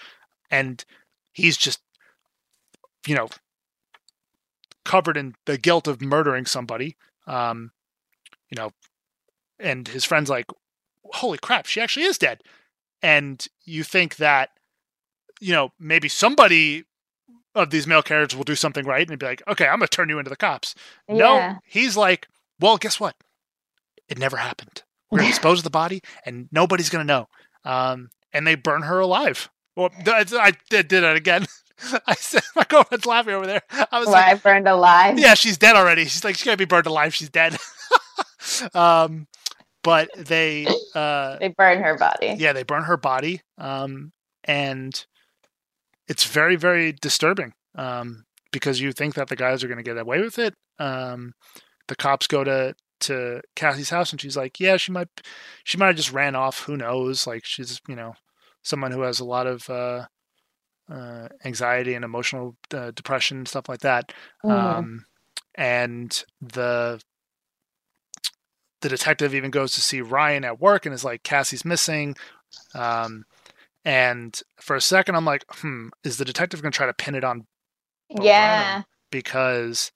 And he's just, you know, covered in the guilt of murdering somebody. You know, and his friend's like, holy crap, she actually is dead. And you think that, you know, maybe somebody of these male characters will do something right and he'd be like, okay, I'm going to turn you into the cops. Yeah. No, he's like, well, guess what? It never happened. We're going to dispose of the body and nobody's going to know. And they burn her alive. Well, I did it again. I said, my girlfriend's laughing over there. I was like, burned alive. Yeah, she's dead already. She's like, she can't be burned alive. She's dead. But they... they burn her body. Yeah, they burn her body. And... it's very, very disturbing because you think that the guys are going to get away with it. The cops go to Cassie's house and she's like, yeah, she might have just ran off. Who knows? Like she's, you know, someone who has a lot of anxiety and emotional depression, stuff like that. And the detective even goes to see Ryan at work and is like, Cassie's missing. And for a second, I'm like, is the detective going to try to pin it on Bo Burnham? Because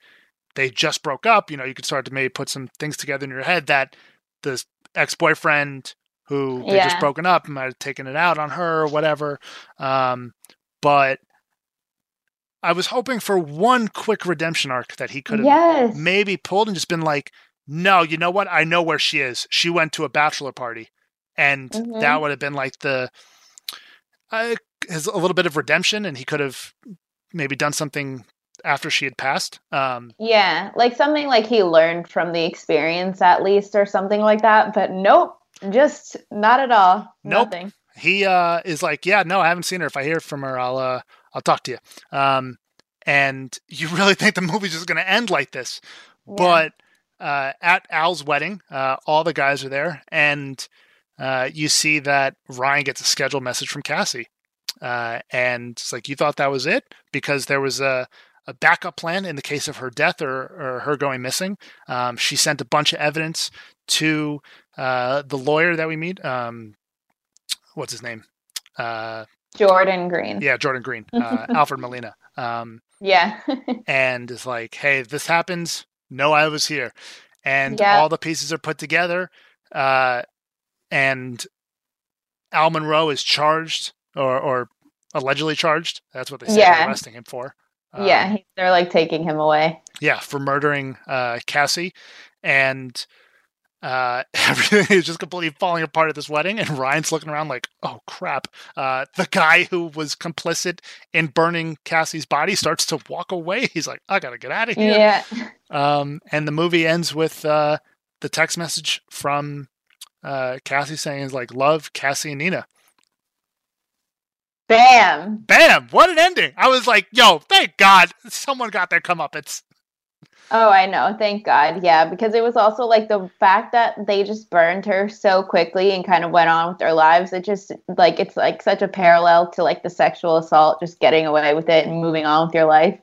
they just broke up. You know, you could start to maybe put some things together in your head that this ex-boyfriend who they just broken up might have taken it out on her or whatever. But I was hoping for one quick redemption arc that he could have maybe pulled and just been like, no, you know what? I know where she is. She went to a bachelor party. And that would have been like his a little bit of redemption, and he could have maybe done something after she had passed. Like something like he learned from the experience at least or something like that. But nope, just not at all. Nope. Nothing. He is like, yeah, no, I haven't seen her. If I hear from her, I'll talk to you. And you really think the movie's just going to end like this. Yeah. But at Al's wedding, all the guys are there, and you see that Ryan gets a scheduled message from Cassie. And it's like, you thought that was it? Because there was a backup plan in the case of her death or her going missing. She sent a bunch of evidence to the lawyer that we meet. What's his name? Jordan Green. Yeah, Jordan Green. Alfred Molina. And is like, hey, this happens. No, I was here. And all the pieces are put together. And Al Monroe is charged or allegedly charged. That's what they say they're arresting him for. They're like taking him away. Yeah, for murdering Cassie. And everything is just completely falling apart at this wedding. And Ryan's looking around like, oh, crap. The guy who was complicit in burning Cassie's body starts to walk away. He's like, I got to get out of here. Yeah. And the movie ends with the text message from Cassie saying is like, love, Cassie and Nina. Bam! What an ending! I was like, yo, thank God someone got their comeuppance. Oh, I know. Thank God. Yeah, because it was also like the fact that they just burned her so quickly and kind of went on with their lives. It just like, it's like such a parallel to like the sexual assault, just getting away with it and moving on with your life.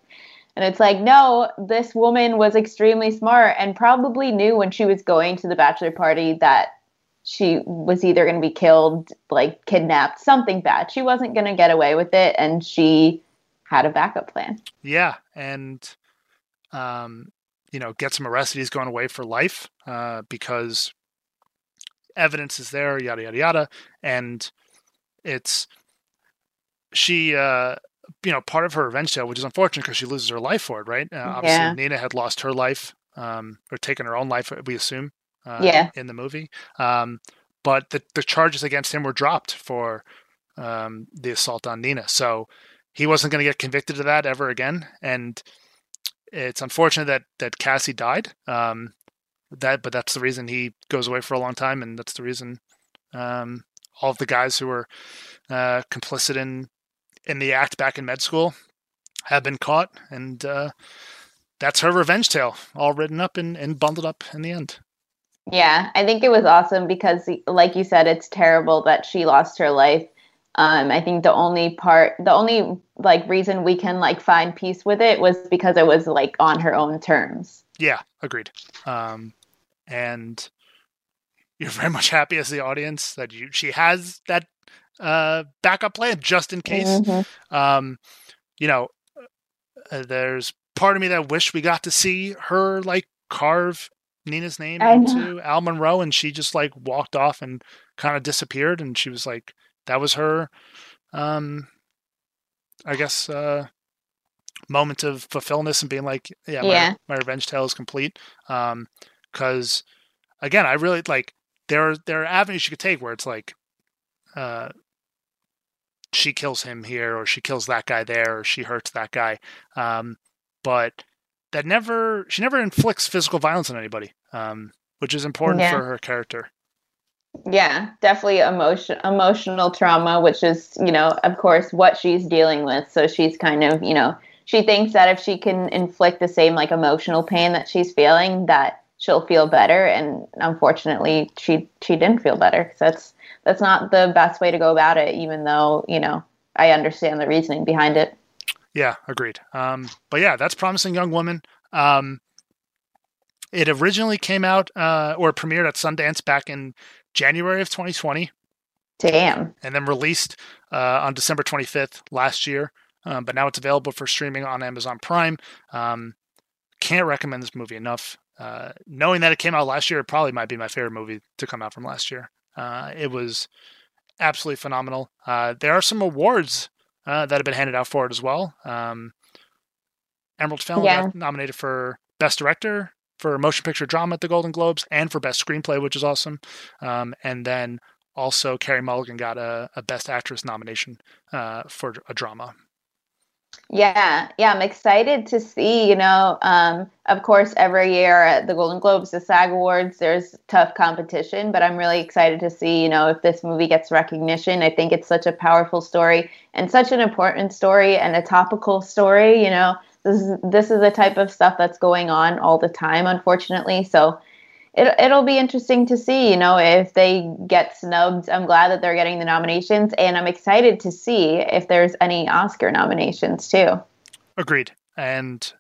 And it's like, no, this woman was extremely smart and probably knew when she was going to the bachelor party that she was either going to be killed, like kidnapped, something bad. She wasn't going to get away with it, and she had a backup plan. Yeah, and gets him arrested. He's going away for life because evidence is there, yada yada yada. And it's she, part of her revenge tale, which is unfortunate because she loses her life for it, right? Obviously, Nina had lost her life or taken her own life, we assume. In the movie. But the charges against him were dropped for the assault on Nina. So he wasn't going to get convicted of that ever again. And it's unfortunate that Cassie died. But that's the reason he goes away for a long time. And that's the reason all of the guys who were complicit in the act back in med school have been caught. And that's her revenge tale, all written up and bundled up in the end. Yeah, I think it was awesome because, like you said, it's terrible that she lost her life. I think the only reason we can like find peace with it was because it was like on her own terms. Yeah, agreed. And you're very much happy as the audience that she has that backup plan just in case. Mm-hmm. There's part of me that wished we got to see her like carve Nina's name into Al Monroe, and she just like walked off and kind of disappeared, and she was like, that was her moment of fulfillment and being like, my revenge tale is complete. Because again, I really like there are avenues you could take where it's like she kills him here, or she kills that guy there, or she hurts that guy, but she never inflicts physical violence on anybody, which is important for her character. Yeah, definitely emotional trauma, which is, of course, what she's dealing with. So she's kind of, she thinks that if she can inflict the same like emotional pain that she's feeling, that she'll feel better. And unfortunately, she didn't feel better. So that's not the best way to go about it, even though, I understand the reasoning behind it. Yeah, agreed. But yeah, that's Promising Young Woman. It originally came out or premiered at Sundance back in January of 2020. Damn. And then released on December 25th last year. But now it's available for streaming on Amazon Prime. Can't recommend this movie enough. Knowing that it came out last year, it probably might be my favorite movie to come out from last year. It was absolutely phenomenal. There are some awards that have been handed out for it as well. Emerald Fennell got nominated for Best Director, for Motion Picture Drama at the Golden Globes, and for Best Screenplay, which is awesome. And then also Carey Mulligan got a Best Actress nomination for a drama. Yeah, I'm excited to see, of course, every year at the Golden Globes, the SAG Awards, there's tough competition, but I'm really excited to see, if this movie gets recognition. I think it's such a powerful story and such an important story and a topical story, This is the type of stuff that's going on all the time, unfortunately. So it'll be interesting to see, if they get snubbed. I'm glad that they're getting the nominations, and I'm excited to see if there's any Oscar nominations too. Agreed. And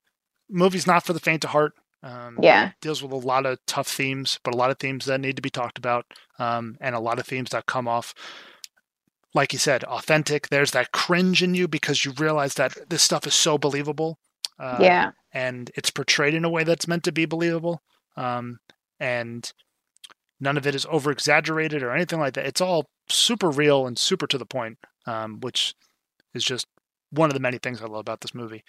movie's not for the faint of heart. It deals with a lot of tough themes, but a lot of themes that need to be talked about, and a lot of themes that come off, like you said, authentic. There's that cringe in you because you realize that this stuff is so believable. And it's portrayed in a way that's meant to be believable. And none of it is over exaggerated or anything like that. It's all super real and super to the point, which is just one of the many things I love about this movie.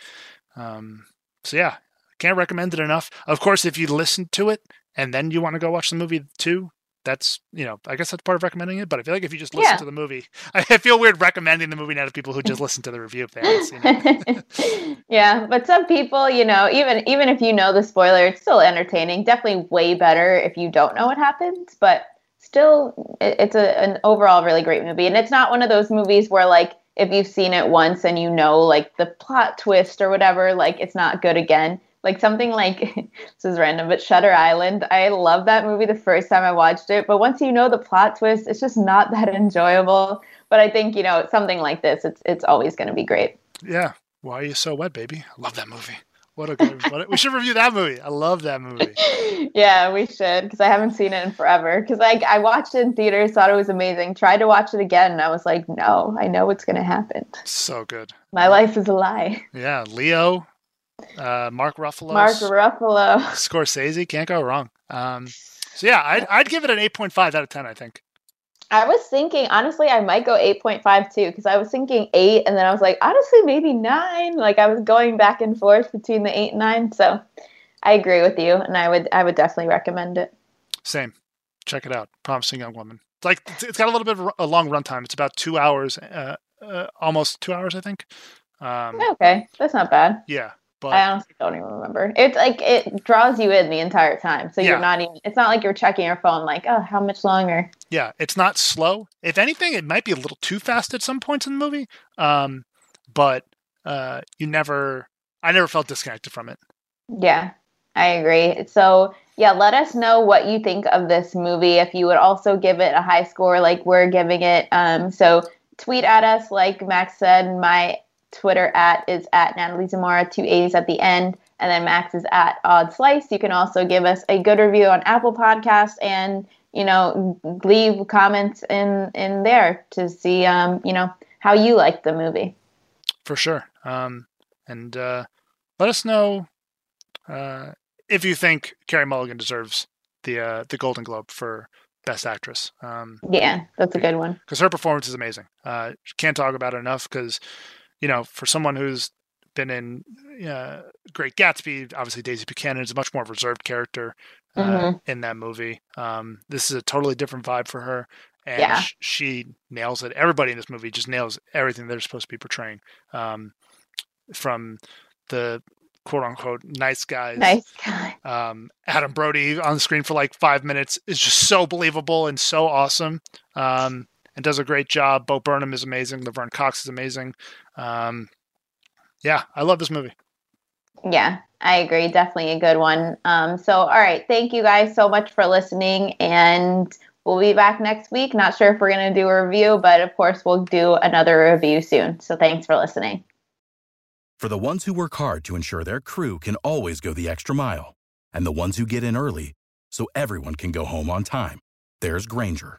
So yeah, can't recommend it enough. Of course, if you listen to it and then you want to go watch the movie too, that's, I guess that's part of recommending it, but I feel like if you just listen to the movie, I feel weird recommending the movie now to people who just listen to the review if they haven't seen it. Yeah, but some people, even if you know the spoiler, it's still entertaining. Definitely way better if you don't know what happens, but still, it's an overall really great movie. And it's not one of those movies where, if you've seen it once and the plot twist or whatever, it's not good again. Something like, this is random, but Shutter Island. I love that movie the first time I watched it. But once you know the plot twist, it's just not that enjoyable. But I think, something like this, it's always going to be great. Yeah. Why Are You So Wet, Baby? I love that movie. We should review that movie. I love that movie. Yeah, we should, because I haven't seen it in forever. Because I watched it in theaters, thought it was amazing. Tried to watch it again, and I was like, no, I know what's going to happen. So good. My life is a lie. Yeah, Leo. Mark Ruffalo, Scorsese, can't go wrong. So yeah, I'd give it an 8.5 out of 10. I think I was thinking, honestly, I might go 8.5 too, because I was thinking 8, and then I was like, honestly, maybe 9. I was going back and forth between the 8 and 9. So I agree with you, and I would definitely recommend it. Same. Check it out. Promising Young Woman. It's got a little bit of a long runtime. It's about 2 hours, almost 2 hours, I think. Okay, that's not bad. Yeah. But I honestly don't even remember. It's it draws you in the entire time. So you're not even, it's not like you're checking your phone how much longer? Yeah, it's not slow. If anything, it might be a little too fast at some points in the movie. But I never felt disconnected from it. Yeah, I agree. So yeah, let us know what you think of this movie. If you would also give it a high score like we're giving it. So tweet at us, like Max said. My Twitter is at Natalie Zamora, 2 A's at the end, and then Max is at Odd Slice. You can also give us a good review on Apple Podcasts, and leave comments in there to see how you liked the movie. For sure, and let us know if you think Carey Mulligan deserves the Golden Globe for Best Actress. That's a good one, because her performance is amazing. Can't talk about it enough, because. For someone who's been in Great Gatsby, obviously Daisy Buchanan is a much more reserved character in that movie. This is a totally different vibe for her, and she nails it. Everybody in this movie just nails everything they're supposed to be portraying, from the quote-unquote nice guys. Adam Brody on the screen for 5 minutes is just so believable and so awesome. And does a great job. Bo Burnham is amazing. Laverne Cox is amazing. I love this movie. Yeah, I agree. Definitely a good one. So, all right. Thank you guys so much for listening. And We'll be back next week. Not sure if we're going to do a review, but of course we'll do another review soon. So thanks for listening. For the ones who work hard to ensure their crew can always go the extra mile, and the ones who get in early so everyone can go home on time, there's Grainger,